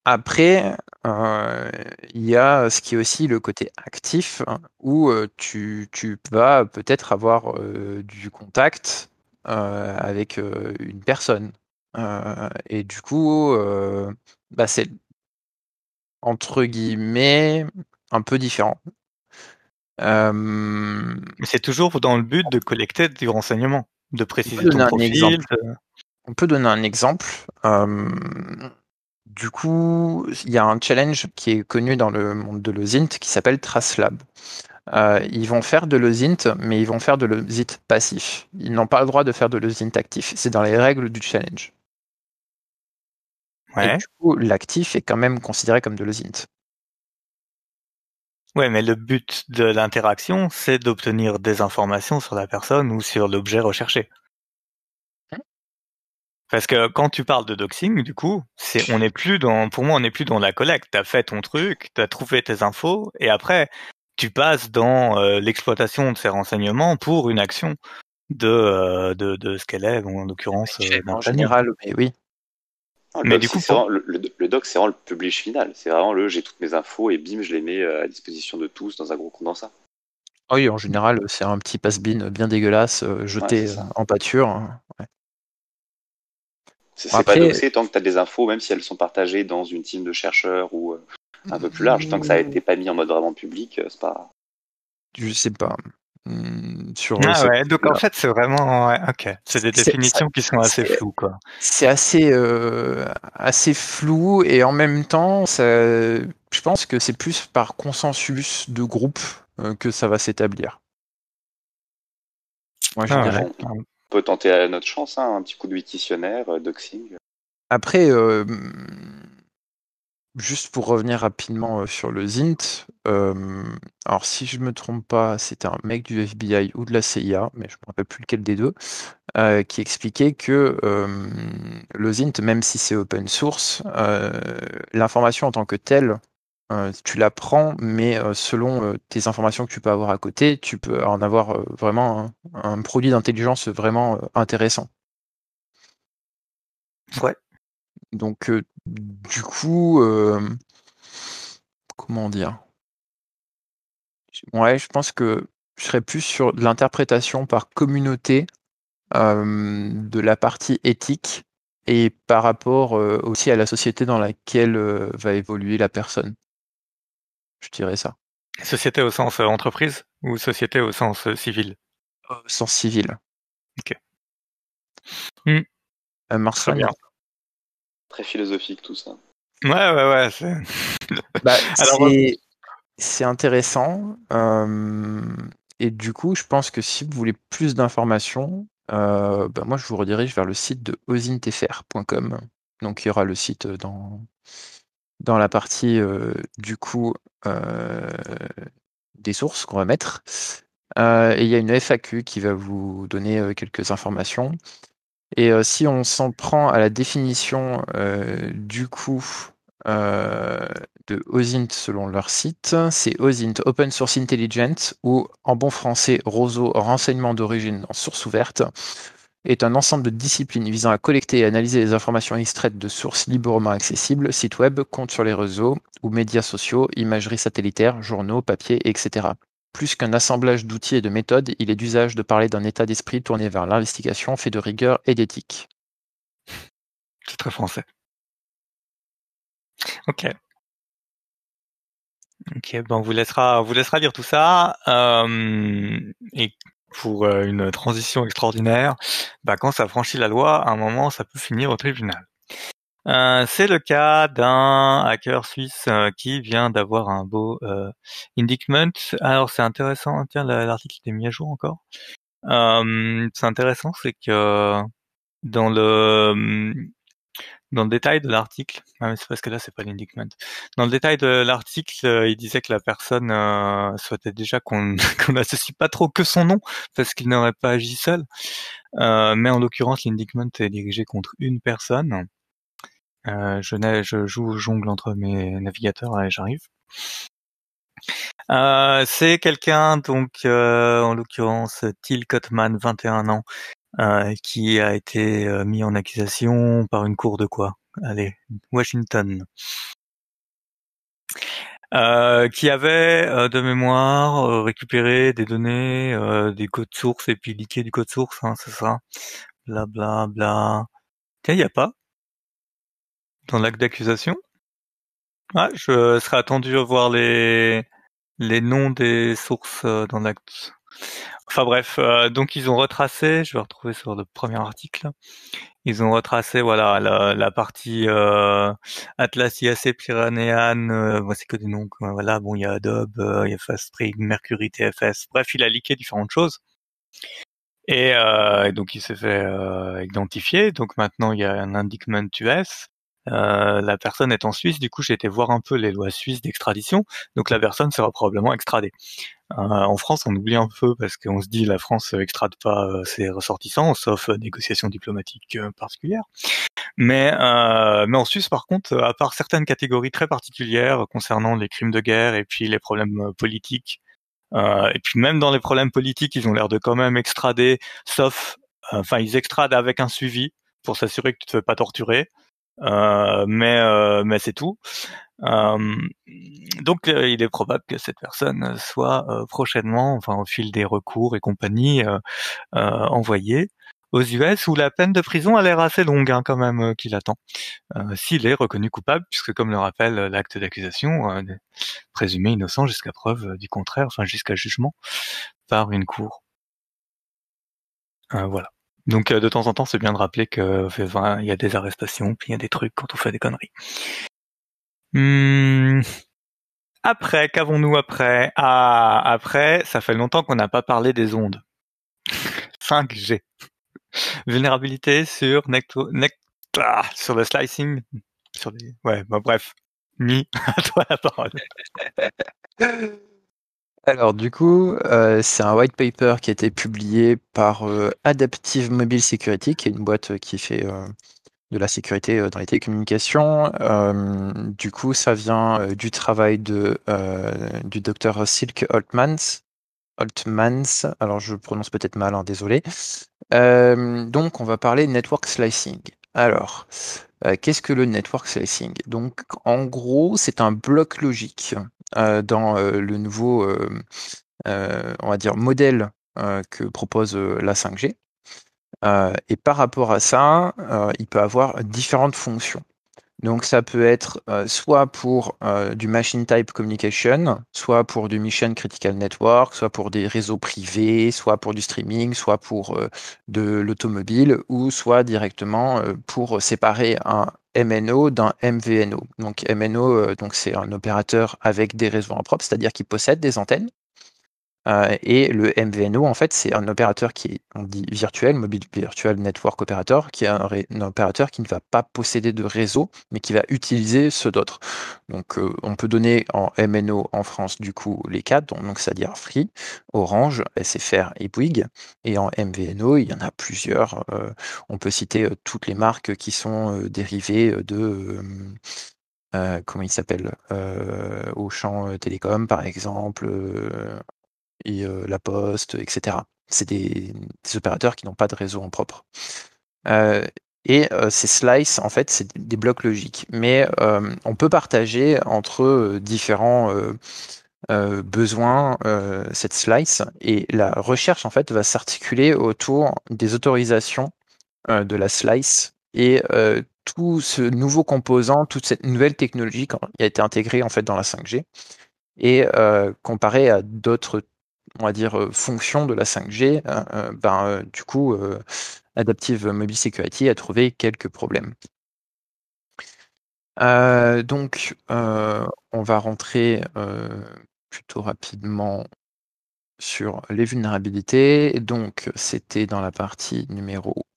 après, il euh, y a ce qui est aussi le côté actif, hein, où euh, tu, tu vas peut-être avoir euh, du contact euh, avec euh, une personne. Euh, et du coup, euh, bah, c'est entre guillemets un peu différent. Euh... Mais c'est toujours dans le but de collecter du renseignement, de préciser ton profil. On peut donner un exemple. Euh, du coup, il y a un challenge qui est connu dans le monde de l'OSINT qui s'appelle TraceLab. Euh, ils vont faire de l'OSINT, mais ils vont faire de l'OSINT passif. Ils n'ont pas le droit de faire de l'OSINT actif. C'est dans les règles du challenge. Ouais. Et du coup, l'actif est quand même considéré comme de l'OSINT. Ouais, mais le but de l'interaction, c'est d'obtenir des informations sur la personne ou sur l'objet recherché. Parce que quand tu parles de doxing, du coup, c'est, on n'est plus dans, pour moi, on n'est plus dans la collecte. T'as fait ton truc, t'as trouvé tes infos, et après, tu passes dans euh, l'exploitation de ces renseignements pour une action de, euh, de, de ce qu'elle est, bon, en l'occurrence. Euh, en général, mais oui. Non, mais doc, du coup, c'est pour... le, le doc, c'est vraiment le publish final. C'est vraiment le, j'ai toutes mes infos et bim, je les mets à disposition de tous dans un gros condensat. Oui, en général, c'est un petit pass-bin bien dégueulasse, jeté ouais, en pâture. Ouais. C'est, c'est Après, pas doxé tant que tu as des infos, même si elles sont partagées dans une team de chercheurs ou un peu plus large, tant que ça a été pas mis en mode vraiment public, c'est pas... Je sais pas. Sur ah ouais, donc en fait c'est vraiment ouais, ok, c'est des c'est, définitions c'est, qui sont assez floues quoi. C'est assez euh, assez flou et en même temps ça, je pense que c'est plus par consensus de groupe euh, que ça va s'établir. Moi je ah dirais. Ouais. On peut tenter à notre chance hein, un petit coup de dictionnaire, euh, doxing. Après euh, juste pour revenir rapidement sur le Zint, euh, alors si je me trompe pas, c'était un mec du F B I ou de la C I A, mais je me rappelle plus lequel des deux, euh, qui expliquait que euh, le Zint, même si c'est open source, euh, l'information en tant que telle, euh, tu la prends, mais euh, selon euh, tes informations que tu peux avoir à côté, tu peux en avoir euh, vraiment un, un produit d'intelligence vraiment euh, intéressant. Ouais. Donc, euh, du coup, euh, comment dire ? Ouais, je pense que je serais plus sur l'interprétation par communauté euh, de la partie éthique et par rapport euh, aussi à la société dans laquelle euh, va évoluer la personne. Je dirais ça. Société au sens euh, entreprise ou société au sens euh, civil ? Au sens civil. Ok. Mmh. Euh, Marcel, très philosophique tout ça. Ouais, ouais, ouais. C'est, bah, alors, c'est... c'est intéressant. Euh... Et du coup, je pense que si vous voulez plus d'informations, euh, bah, moi, je vous redirige vers le site de osintfr point com. Donc, il y aura le site dans, dans la partie, euh, du coup, euh, des sources qu'on va mettre. Euh, et il y a une F A Q qui va vous donner quelques informations. Et euh, si on s'en prend à la définition euh, du coup euh, de OSINT selon leur site, c'est OSINT Open Source Intelligence ou en bon français ROSO, renseignement d'origine en source ouverte, est un ensemble de disciplines visant à collecter et analyser les informations extraites de sources librement accessibles, sites web, comptes sur les réseaux ou médias sociaux, imagerie satellitaire, journaux, papier, et cetera. Plus qu'un assemblage d'outils et de méthodes, il est d'usage de parler d'un état d'esprit tourné vers l'investigation, fait de rigueur et d'éthique. C'est très français. Ok. Ok, bon, on vous laissera, on vous laissera lire tout ça. Euh, et pour une transition extraordinaire, bah, quand ça franchit la loi, à un moment, ça peut finir au tribunal. Euh, c'est le cas d'un hacker suisse euh, qui vient d'avoir un beau euh, indictment. Alors c'est intéressant, tiens l'article était mis à jour encore. Euh, c'est intéressant, c'est que dans le Dans le détail de l'article, ah, mais c'est parce que là c'est pas l'indignant. Dans le détail de l'article, euh, il disait que la personne euh, souhaitait déjà qu'on qu'on n'associe pas trop que son nom parce qu'il n'aurait pas agi seul. Euh, mais en l'occurrence, l'indignant est dirigé contre une personne. Euh, je, je joue jongle entre mes navigateurs et j'arrive. Euh, c'est quelqu'un donc euh, en l'occurrence Till Kotman, vingt et un ans. Euh, qui a été euh, mis en accusation par une cour de quoi? Allez, Washington. Euh, qui avait, euh, de mémoire, euh, récupéré des données, euh, des codes sources et puis leaké du code source, hein, c'est ça. Bla bla bla. Tiens, il n'y a pas dans l'acte d'accusation. Ah, je serais attendu à voir les les noms des sources euh, dans l'acte. Enfin bref, euh, donc ils ont retracé, je vais retrouver sur le premier article, ils ont retracé voilà la, la partie euh, Atlas I A C Pyrénéenne, euh, c'est que des noms, voilà, bon il y a Adobe, euh, il y a FastSpring, Mercury T F S, bref il a leaké différentes choses. Et, euh, et donc il s'est fait euh, identifier, donc maintenant il y a un indictment U S. Euh, la personne est en Suisse, du coup j'ai été voir un peu les lois suisses d'extradition, donc la personne sera probablement extradée. Euh, en France on oublie un peu parce qu'on se dit la France extrade pas ses ressortissants, sauf négociations diplomatiques euh, particulières. Mais, euh, mais en Suisse par contre, à part certaines catégories très particulières concernant les crimes de guerre et puis les problèmes politiques, euh, et puis même dans les problèmes politiques ils ont l'air de quand même extrader, sauf, enfin euh, ils extradent avec un suivi pour s'assurer que tu te fais pas torturer. Euh, mais euh, mais c'est tout. Euh, donc euh, il est probable que cette personne soit euh, prochainement, enfin au fil des recours et compagnie, euh, euh, envoyée aux U S où la peine de prison a l'air assez longue hein, quand même euh, qu'il attend. Euh, s'il est reconnu coupable, puisque comme le rappelle l'acte d'accusation, euh, présumé innocent jusqu'à preuve du contraire, enfin jusqu'à jugement par une cour. Euh, voilà. Donc, de temps en temps, c'est bien de rappeler que enfin, il y a des arrestations, puis il y a des trucs quand on fait des conneries. Hum. Après, qu'avons-nous après? Ah, après, ça fait longtemps qu'on n'a pas parlé des ondes. cinq G. Vulnérabilité sur necto, nect, ah, sur le slicing, sur les, ouais, bah, bref. Mi, à toi la parole. Alors du coup, euh, c'est un white paper qui a été publié par euh, Adaptive Mobile Security, qui est une boîte qui fait euh, de la sécurité euh, dans les télécommunications. Euh, du coup, ça vient euh, du travail de euh, du docteur Silke Holtmans. Holtmans, alors je prononce peut-être mal, hein, désolé. Euh, donc on va parler network slicing. Alors, euh, qu'est-ce que le network slicing? Donc en gros, c'est un bloc logique. Euh, dans euh, le nouveau euh, euh, on va dire modèle euh, que propose euh, la cinq G. Euh, et par rapport à ça, euh, il peut avoir différentes fonctions. Donc ça peut être euh, soit pour euh, du machine type communication, soit pour du mission critical network, soit pour des réseaux privés, soit pour du streaming, soit pour euh, de l'automobile, ou soit directement euh, pour séparer un M N O d'un M V N O. Donc M N O, euh, donc c'est un opérateur avec des réseaux impropres, c'est-à-dire qui possède des antennes. Euh, et le M V N O, en fait, c'est un opérateur qui est, on dit virtuel, mobile virtual network operator, qui est un, ré, un opérateur qui ne va pas posséder de réseau, mais qui va utiliser ceux d'autres. Donc, euh, on peut donner en M N O en France, du coup, les quatre, donc c'est-à-dire Free, Orange, S F R et Bouygues. Et en M V N O, il y en a plusieurs. Euh, on peut citer euh, toutes les marques qui sont euh, dérivées de... Euh, euh, comment il s'appelle euh, Auchan euh, Télécom, par exemple... Euh, et euh, la Poste, et cetera. C'est des, des opérateurs qui n'ont pas de réseau en propre. Euh, et euh, ces slices, en fait, c'est des blocs logiques. Mais euh, on peut partager entre euh, différents euh, euh, besoins euh, cette slice. Et la recherche, en fait, va s'articuler autour des autorisations euh, de la slice. Et euh, tout ce nouveau composant, toute cette nouvelle technologie qui a été intégrée, en fait, dans la cinq G. Et euh, comparé à d'autres on va dire, euh, fonction de la cinq G, euh, ben, euh, du coup, euh, Adaptive Mobile Security a trouvé quelques problèmes. Euh, donc, euh, on va rentrer euh, plutôt rapidement sur les vulnérabilités. Donc, c'était dans la partie numéro.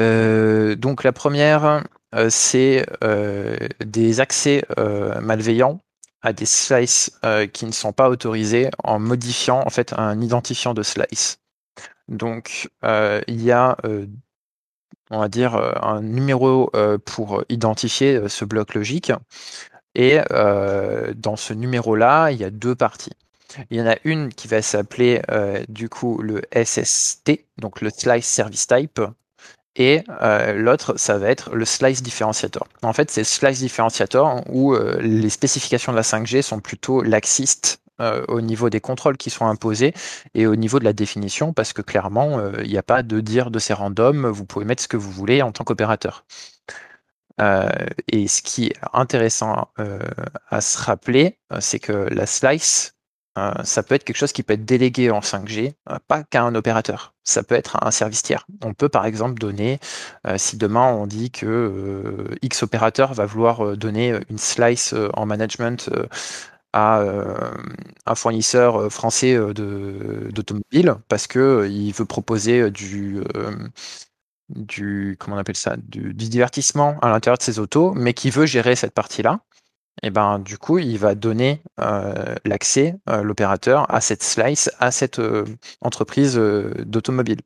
Euh, donc, la première, euh, c'est euh, des accès euh, malveillants à des slices euh, qui ne sont pas autorisés en modifiant en fait un identifiant de slice. Donc euh, il y a euh, on va dire un numéro euh, pour identifier euh, ce bloc logique, et euh, dans ce numéro là il y a deux parties. Il y en a une qui va s'appeler euh, du coup le S S T, donc le Slice Service Type, et euh, l'autre ça va être le Slice Differentiator. En fait, c'est Slice Differentiator où euh, les spécifications de la cinq G sont plutôt laxistes euh, au niveau des contrôles qui sont imposés et au niveau de la définition, parce que clairement il euh, n'y a pas de dire de ces randoms, vous pouvez mettre ce que vous voulez en tant qu'opérateur. Euh, et ce qui est intéressant euh, à se rappeler, c'est que la slice, Euh, ça peut être quelque chose qui peut être délégué en cinq G, euh, pas qu'à un opérateur. Ça peut être un service tiers. On peut par exemple donner, euh, si demain on dit que euh, X opérateur va vouloir donner une slice euh, en management euh, à euh, un fournisseur français euh, de, d'automobile, parce qu'il euh, veut proposer du... Euh, du comment on appelle ça du, du divertissement à l'intérieur de ses autos, mais qui veut gérer cette partie-là. Et ben du coup, il va donner euh, l'accès, euh, l'opérateur, à cette slice, à cette euh, entreprise euh, d'automobile.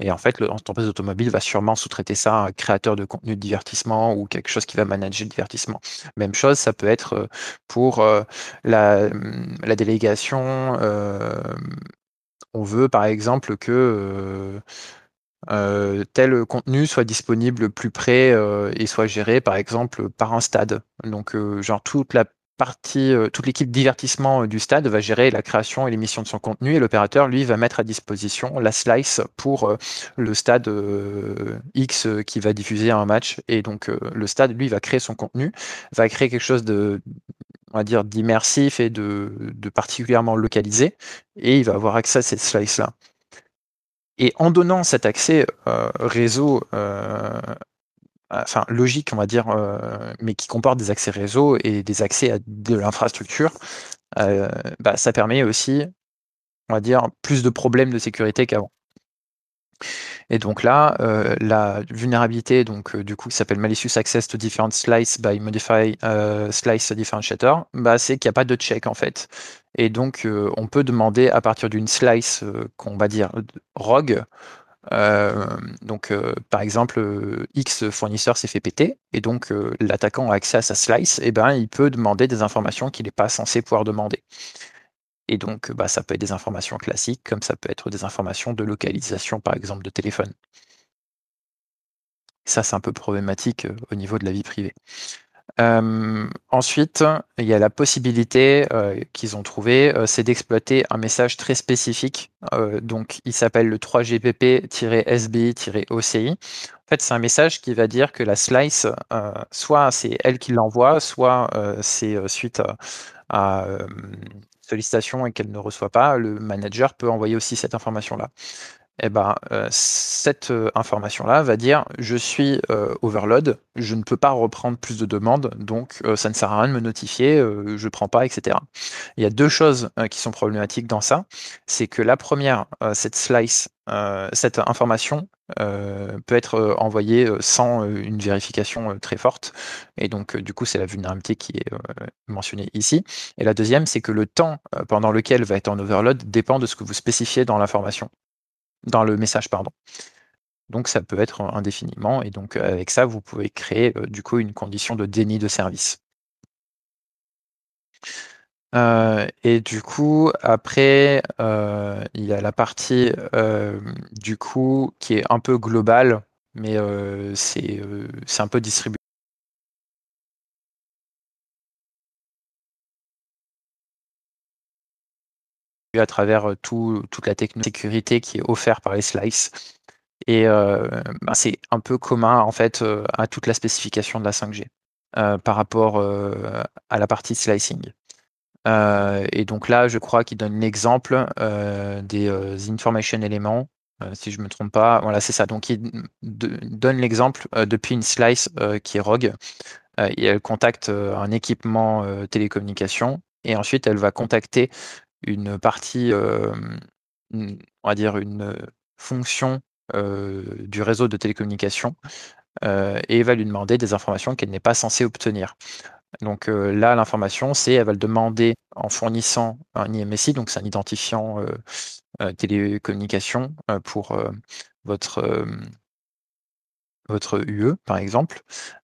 Et en fait, l'entreprise d'automobile va sûrement sous-traiter ça à un créateur de contenu de divertissement ou quelque chose qui va manager le divertissement. Même chose, ça peut être pour euh, la, la délégation. Euh, on veut, par exemple, que... Euh, Euh, tel contenu soit disponible plus près euh, et soit géré par exemple par un stade. Donc euh, genre toute la partie, euh, toute l'équipe divertissement euh, du stade va gérer la création et l'émission de son contenu, et l'opérateur lui va mettre à disposition la slice pour euh, le stade euh, X qui va diffuser un match, et donc euh, le stade lui va créer son contenu, va créer quelque chose de, on va dire, d'immersif et de, de particulièrement localisé, et il va avoir accès à cette slice là. Et en donnant cet accès euh, réseau, euh, enfin logique on va dire, euh, mais qui comporte des accès réseau et des accès à de l'infrastructure, euh, bah, ça permet aussi, on va dire, plus de problèmes de sécurité qu'avant. Et donc là, euh, la vulnérabilité, donc euh, du coup, qui s'appelle malicious access to different slices by modify euh, slice differentiator, bah, c'est qu'il n'y a pas de check en fait. Et donc euh, on peut demander à partir d'une slice euh, qu'on va dire rogue. Euh, donc euh, par exemple euh, X fournisseur s'est fait péter, et donc euh, l'attaquant a accès à sa slice, et ben il peut demander des informations qu'il n'est pas censé pouvoir demander. Et donc, bah, ça peut être des informations classiques, comme ça peut être des informations de localisation, par exemple, de téléphone. Ça, c'est un peu problématique au niveau de la vie privée. Euh, ensuite, il y a la possibilité euh, qu'ils ont trouvée, euh, c'est d'exploiter un message très spécifique. Euh, donc, il s'appelle le trois G P P S B I O C I. En fait, c'est un message qui va dire que la slice, euh, soit c'est elle qui l'envoie, soit euh, c'est euh, suite à... à euh, sollicitation et qu'elle ne reçoit pas, le manager peut envoyer aussi cette information-là. Et ben, euh, cette euh, information-là va dire « je suis euh, overload, je ne peux pas reprendre plus de demandes, donc euh, ça ne sert à rien de me notifier, euh, je ne prends pas, et cetera » Il y a deux choses euh, qui sont problématiques dans ça. C'est que la première, euh, cette slice, euh, cette information euh, peut être euh, envoyée euh, sans euh, une vérification euh, très forte. Et donc, euh, du coup, c'est la vulnérabilité qui est euh, mentionnée ici. Et la deuxième, c'est que le temps euh, pendant lequel va être en overload dépend de ce que vous spécifiez dans l'information. Dans le message, pardon. Donc ça peut être indéfiniment, et donc avec ça, vous pouvez créer euh, du coup une condition de déni de service. Euh, et du coup, après, euh, il y a la partie euh, du coup qui est un peu globale, mais euh, c'est euh, c'est un peu distribué. À travers tout, toute la techno-sécurité qui est offerte par les slices. Et euh, ben c'est un peu commun en fait euh, à toute la spécification de la cinq G euh, par rapport euh, à la partie slicing. Euh, et donc là, je crois qu'il donne l'exemple euh, des euh, information elements, euh, si je ne me trompe pas. Voilà, c'est ça. Donc il de, donne l'exemple euh, depuis une slice euh, qui est rogue. Euh, et elle contacte euh, un équipement euh, télécommunication, et ensuite elle va contacter une partie, euh, on va dire une fonction euh, du réseau de télécommunication euh, et va lui demander des informations qu'elle n'est pas censée obtenir. Donc euh, là, l'information, c'est elle va le demander en fournissant un I M S I, donc c'est un identifiant euh, euh, télécommunication euh, pour euh, votre, euh, votre U E, par exemple.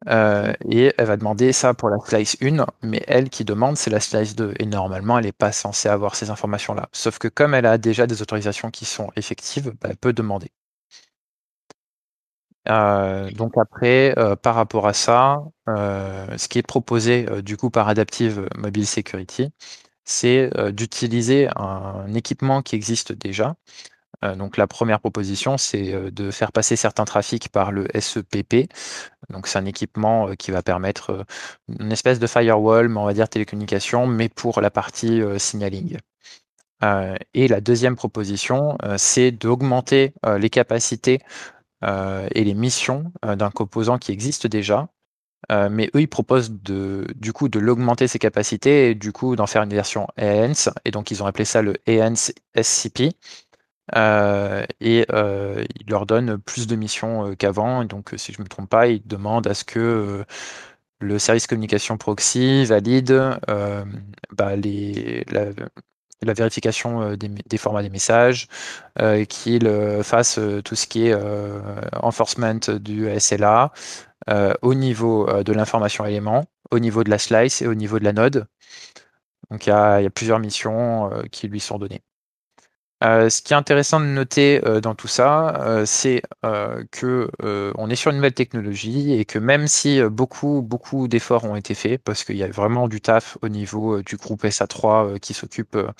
Euh, et elle va demander ça pour la slice un, mais elle qui demande, c'est la slice deux. Et normalement, elle n'est pas censée avoir ces informations-là. Sauf que comme elle a déjà des autorisations qui sont effectives, bah, elle peut demander. Euh, donc après, euh, par rapport à ça, euh, ce qui est proposé euh, du coup par Adaptive Mobile Security, c'est euh, d'utiliser un, un équipement qui existe déjà. Euh, donc la première proposition, c'est euh, de faire passer certains trafics par le S E P P. Donc c'est un équipement euh, qui va permettre euh, une espèce de firewall, mais on va dire télécommunication, mais pour la partie euh, signaling. Euh, et la deuxième proposition, euh, c'est d'augmenter euh, les capacités Euh, et les missions euh, d'un composant qui existe déjà, euh, mais eux ils proposent de, du coup de l'augmenter ses capacités et du coup d'en faire une version enhance, et donc ils ont appelé ça le enhance S C P, euh, et euh, ils leur donnent plus de missions euh, qu'avant, donc si je ne me trompe pas, ils demandent à ce que euh, le service communication proxy valide euh, bah, les... La, la vérification des, des formats des messages, euh, qu'il euh, fasse euh, tout ce qui est euh, enforcement du S L A euh, au niveau euh, de l'information élément, au niveau de la slice et au niveau de la node. Donc il y, y a plusieurs missions euh, qui lui sont données. Euh, ce qui est intéressant de noter euh, dans tout ça, euh, c'est euh, que euh, on est sur une nouvelle technologie et que même si euh, beaucoup, beaucoup d'efforts ont été faits, parce qu'il y a vraiment du taf au niveau euh, du groupe S A trois euh, qui s'occupe euh,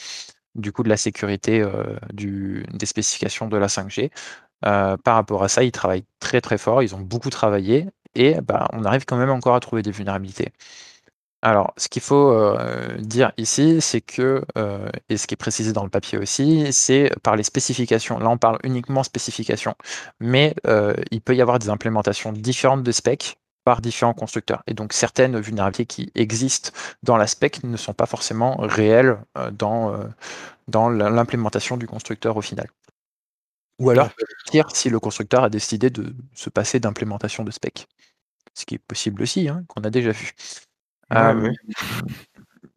du coup de la sécurité euh, du, des spécifications de la cinq G, euh, par rapport à ça, ils travaillent très très fort, ils ont beaucoup travaillé et bah, on arrive quand même encore à trouver des vulnérabilités. Alors, ce qu'il faut euh, dire ici, c'est que, euh, et ce qui est précisé dans le papier aussi, c'est par les spécifications. Là, on parle uniquement spécifications, mais euh, il peut y avoir des implémentations différentes de specs par différents constructeurs. Et donc, certaines vulnérabilités qui existent dans la spec ne sont pas forcément réelles euh, dans, euh, dans l'implémentation du constructeur au final. Ou alors, pire, si le constructeur a décidé de se passer d'implémentation de spec. Ce qui est possible aussi, hein, qu'on a déjà vu. Ah, oui.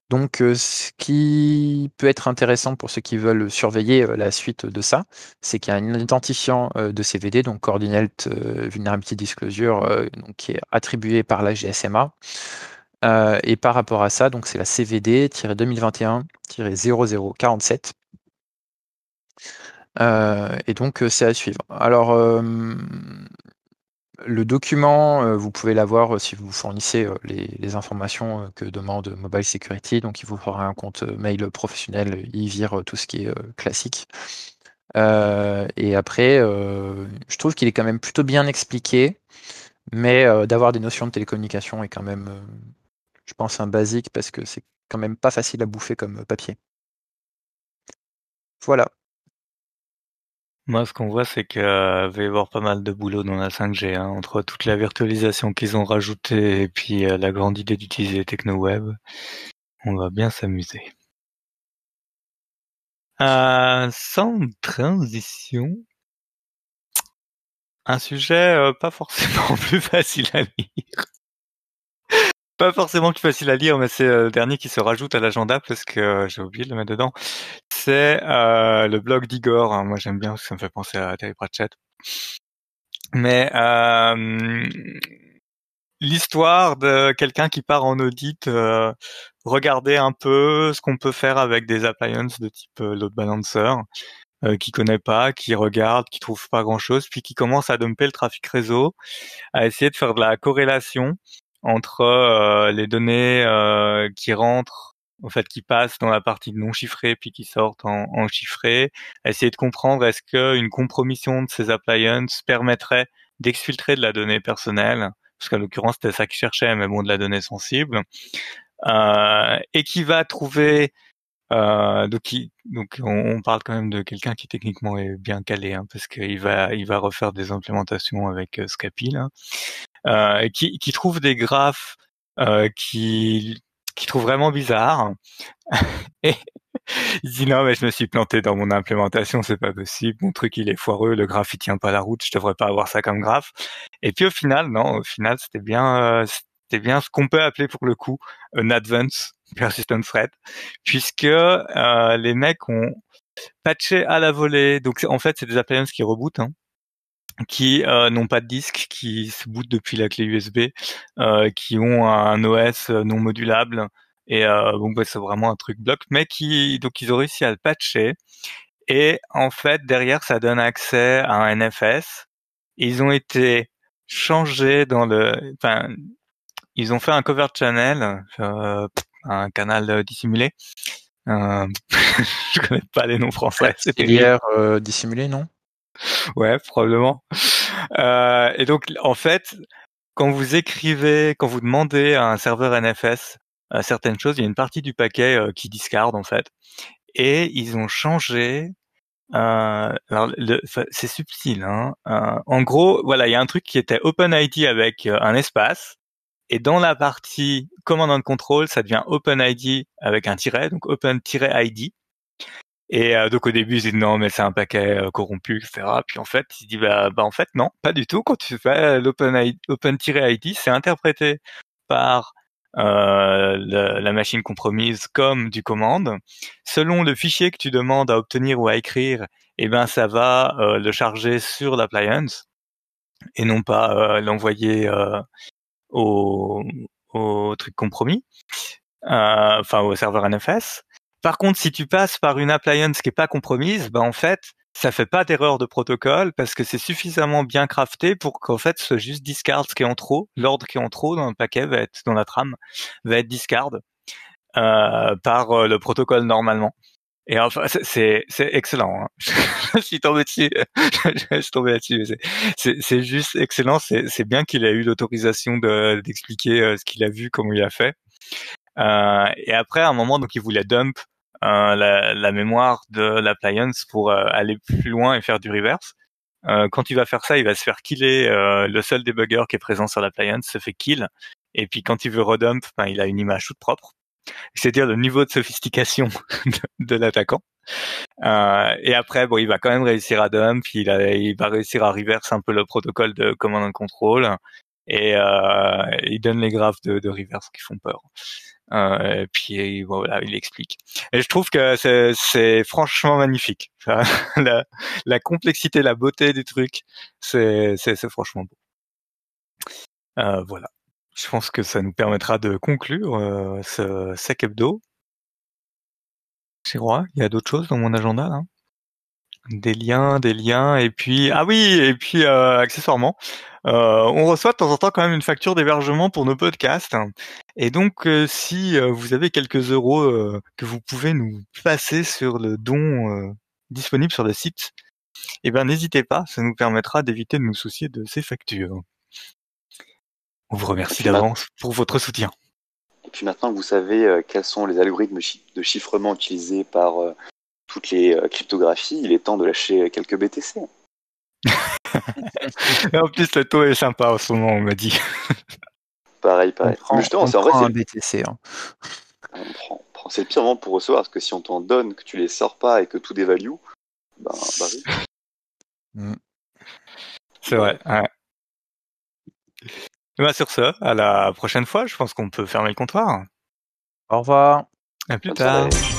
Donc, ce qui peut être intéressant pour ceux qui veulent surveiller la suite de ça, c'est qu'il y a un identifiant de C V D, donc Coordinate Vulnerability Disclosure, donc qui est attribué par la G S M A. Et par rapport à ça, donc c'est la C V D deux mille vingt et un zéro zéro quarante-sept. Et donc, c'est à suivre. Alors... Euh... Le document, euh, vous pouvez l'avoir euh, si vous fournissez euh, les, les informations euh, que demande Mobile Security. Donc, il vous fera un compte mail professionnel. Il vire euh, tout ce qui est euh, classique. Euh, et après, euh, je trouve qu'il est quand même plutôt bien expliqué. Mais euh, d'avoir des notions de télécommunication est quand même, euh, je pense, un basique parce que c'est quand même pas facile à bouffer comme papier. Voilà. Moi, ce qu'on voit, c'est qu'il euh, va y avoir pas mal de boulot dans la cinq G, hein, entre toute la virtualisation qu'ils ont rajoutée et puis euh, la grande idée d'utiliser les techno-web. On va bien s'amuser. Euh, sans transition, un sujet euh, pas forcément plus facile à lire. Pas forcément plus facile à lire, mais c'est euh, le dernier qui se rajoute à l'agenda parce que euh, j'ai oublié de le mettre dedans. C'est euh, le blog d'Igor. Moi, j'aime bien parce que ça me fait penser à Terry Pratchett. Mais euh, l'histoire de quelqu'un qui part en audit, euh, regarder un peu ce qu'on peut faire avec des appliances de type euh, load balancer, euh, qui connaît pas, qui regarde, qui trouve pas grand-chose, puis qui commence à dumper le trafic réseau, à essayer de faire de la corrélation entre euh, les données euh, qui rentrent, en fait, qui passent dans la partie non chiffrée puis qui sortent en, en chiffré, essayer de comprendre est-ce qu'une compromission de ces appliances permettrait d'exfiltrer de la donnée personnelle, parce qu'en l'occurrence, c'était ça qu'ils cherchaient, mais bon, de la donnée sensible, euh, et qui va trouver... Euh, donc, il, donc on, on parle quand même de quelqu'un qui techniquement est bien calé, hein, parce qu'il va, il va refaire des implémentations avec euh, Scapi, là, euh, qui, qui trouve des graphes euh, qui... qui trouve vraiment bizarre et Il dit non, mais je me suis planté dans mon implémentation, c'est pas possible, mon truc il est foireux, le graphe il tient pas la route, je devrais pas avoir ça comme graphe. Et puis au final, non, au final c'était bien, euh, c'était bien ce qu'on peut appeler pour le coup un advanced persistent threat, puisque euh, les mecs ont patché à la volée. Donc en fait c'est des appliances qui rebootent, hein, qui euh, n'ont pas de disque, qui se bootent depuis la clé U S B, euh, qui ont un O S non modulable. Et euh, bon, bah, c'est vraiment un truc bloc, mais qui, donc ils ont réussi à le patcher. Et en fait, derrière, ça donne accès à un N F S. Ils ont été changés dans le, enfin, ils ont fait un cover channel, euh, un canal dissimulé. Euh, je connais pas les noms français. C'est hier euh, dissimulé, non? Ouais, probablement. Euh, et donc, en fait, quand vous écrivez, quand vous demandez à un serveur N F S certaines choses, il y a une partie du paquet euh, qui discarde en fait, et ils ont changé. Euh, alors le, c'est subtil. Hein, euh, en gros, voilà, il y a un truc qui était OpenID avec euh, un espace, et dans la partie command and control, ça devient OpenID avec un tiret, donc Open-I D. Et euh, donc au début, ils disent non, mais c'est un paquet euh, corrompu, et cetera. Puis en fait, ils disent bah, bah en fait non, pas du tout. Quand tu fais l'Open-I D, Open-I D, c'est interprété par Euh, le, la machine compromise comme du commande. Selon le fichier que tu demandes à obtenir ou à écrire, eh ben ça va euh, le charger sur l'appliance et non pas euh, l'envoyer euh, au, au truc compromis, euh, enfin au serveur N F S. Par contre, si tu passes par une appliance qui est pas compromise, ben en fait ça fait pas d'erreur de protocole parce que c'est suffisamment bien crafté pour qu'en fait ce juste discard ce qui est en trop, l'ordre qui est en trop dans le paquet va être dans la trame va être discard euh, par le protocole normalement. Et enfin c'est c'est excellent. Hein. je suis tombé dessus, je suis tombé là-dessus. C'est, c'est c'est juste excellent. C'est c'est bien qu'il a eu l'autorisation de d'expliquer ce qu'il a vu, comment il a fait. Euh, et après à un moment donc il voulait dump Euh, la, la mémoire de l'appliance pour euh, aller plus loin et faire du reverse. Euh, quand il va faire ça, il va se faire killer. Euh, le seul debugger qui est présent sur l'appliance se fait kill. Et puis quand il veut redump, ben, il a une image toute propre. C'est-à-dire le niveau de sophistication de, de l'attaquant. Euh, et après, bon, il va quand même réussir à dump. Il, a, il va réussir à reverse un peu le protocole de command and control. Et euh, il donne les graphes de, de reverse qui font peur. Euh, et puis voilà, il explique. Et je trouve que c'est, c'est franchement magnifique. Enfin, la, la complexité, la beauté du truc, c'est, c'est, c'est franchement beau. Euh, voilà. Je pense que ça nous permettra de conclure euh, ce sec hebdo. C'est vrai, il y a d'autres choses dans mon agenda là. Des liens, des liens, et puis ah oui, et puis euh, accessoirement, euh, on reçoit de temps en temps quand même une facture d'hébergement pour nos podcasts. Et donc, euh, si euh, vous avez quelques euros euh, que vous pouvez nous passer sur le don euh, disponible sur le site, eh ben n'hésitez pas, ça nous permettra d'éviter de nous soucier de ces factures. On vous remercie d'avance pour votre soutien. Et puis maintenant, vous savez euh, quels sont les algorithmes de chiffrement utilisés par euh... toutes les cryptographies, il est temps de lâcher quelques B T C. Et en plus, le taux est sympa en ce moment, on m'a dit. Pareil, pareil. On, Justement, on c'est, en vrai, c'est un B T C. Hein. On prend, on prend. C'est le pire moment pour recevoir, parce que si on t'en donne, que tu les sors pas et que tout dévalue, ben, bah oui. Mm. C'est vrai, ouais. Et ben, sur ce, à la prochaine fois, je pense qu'on peut fermer le comptoir. Au revoir. À plus tard.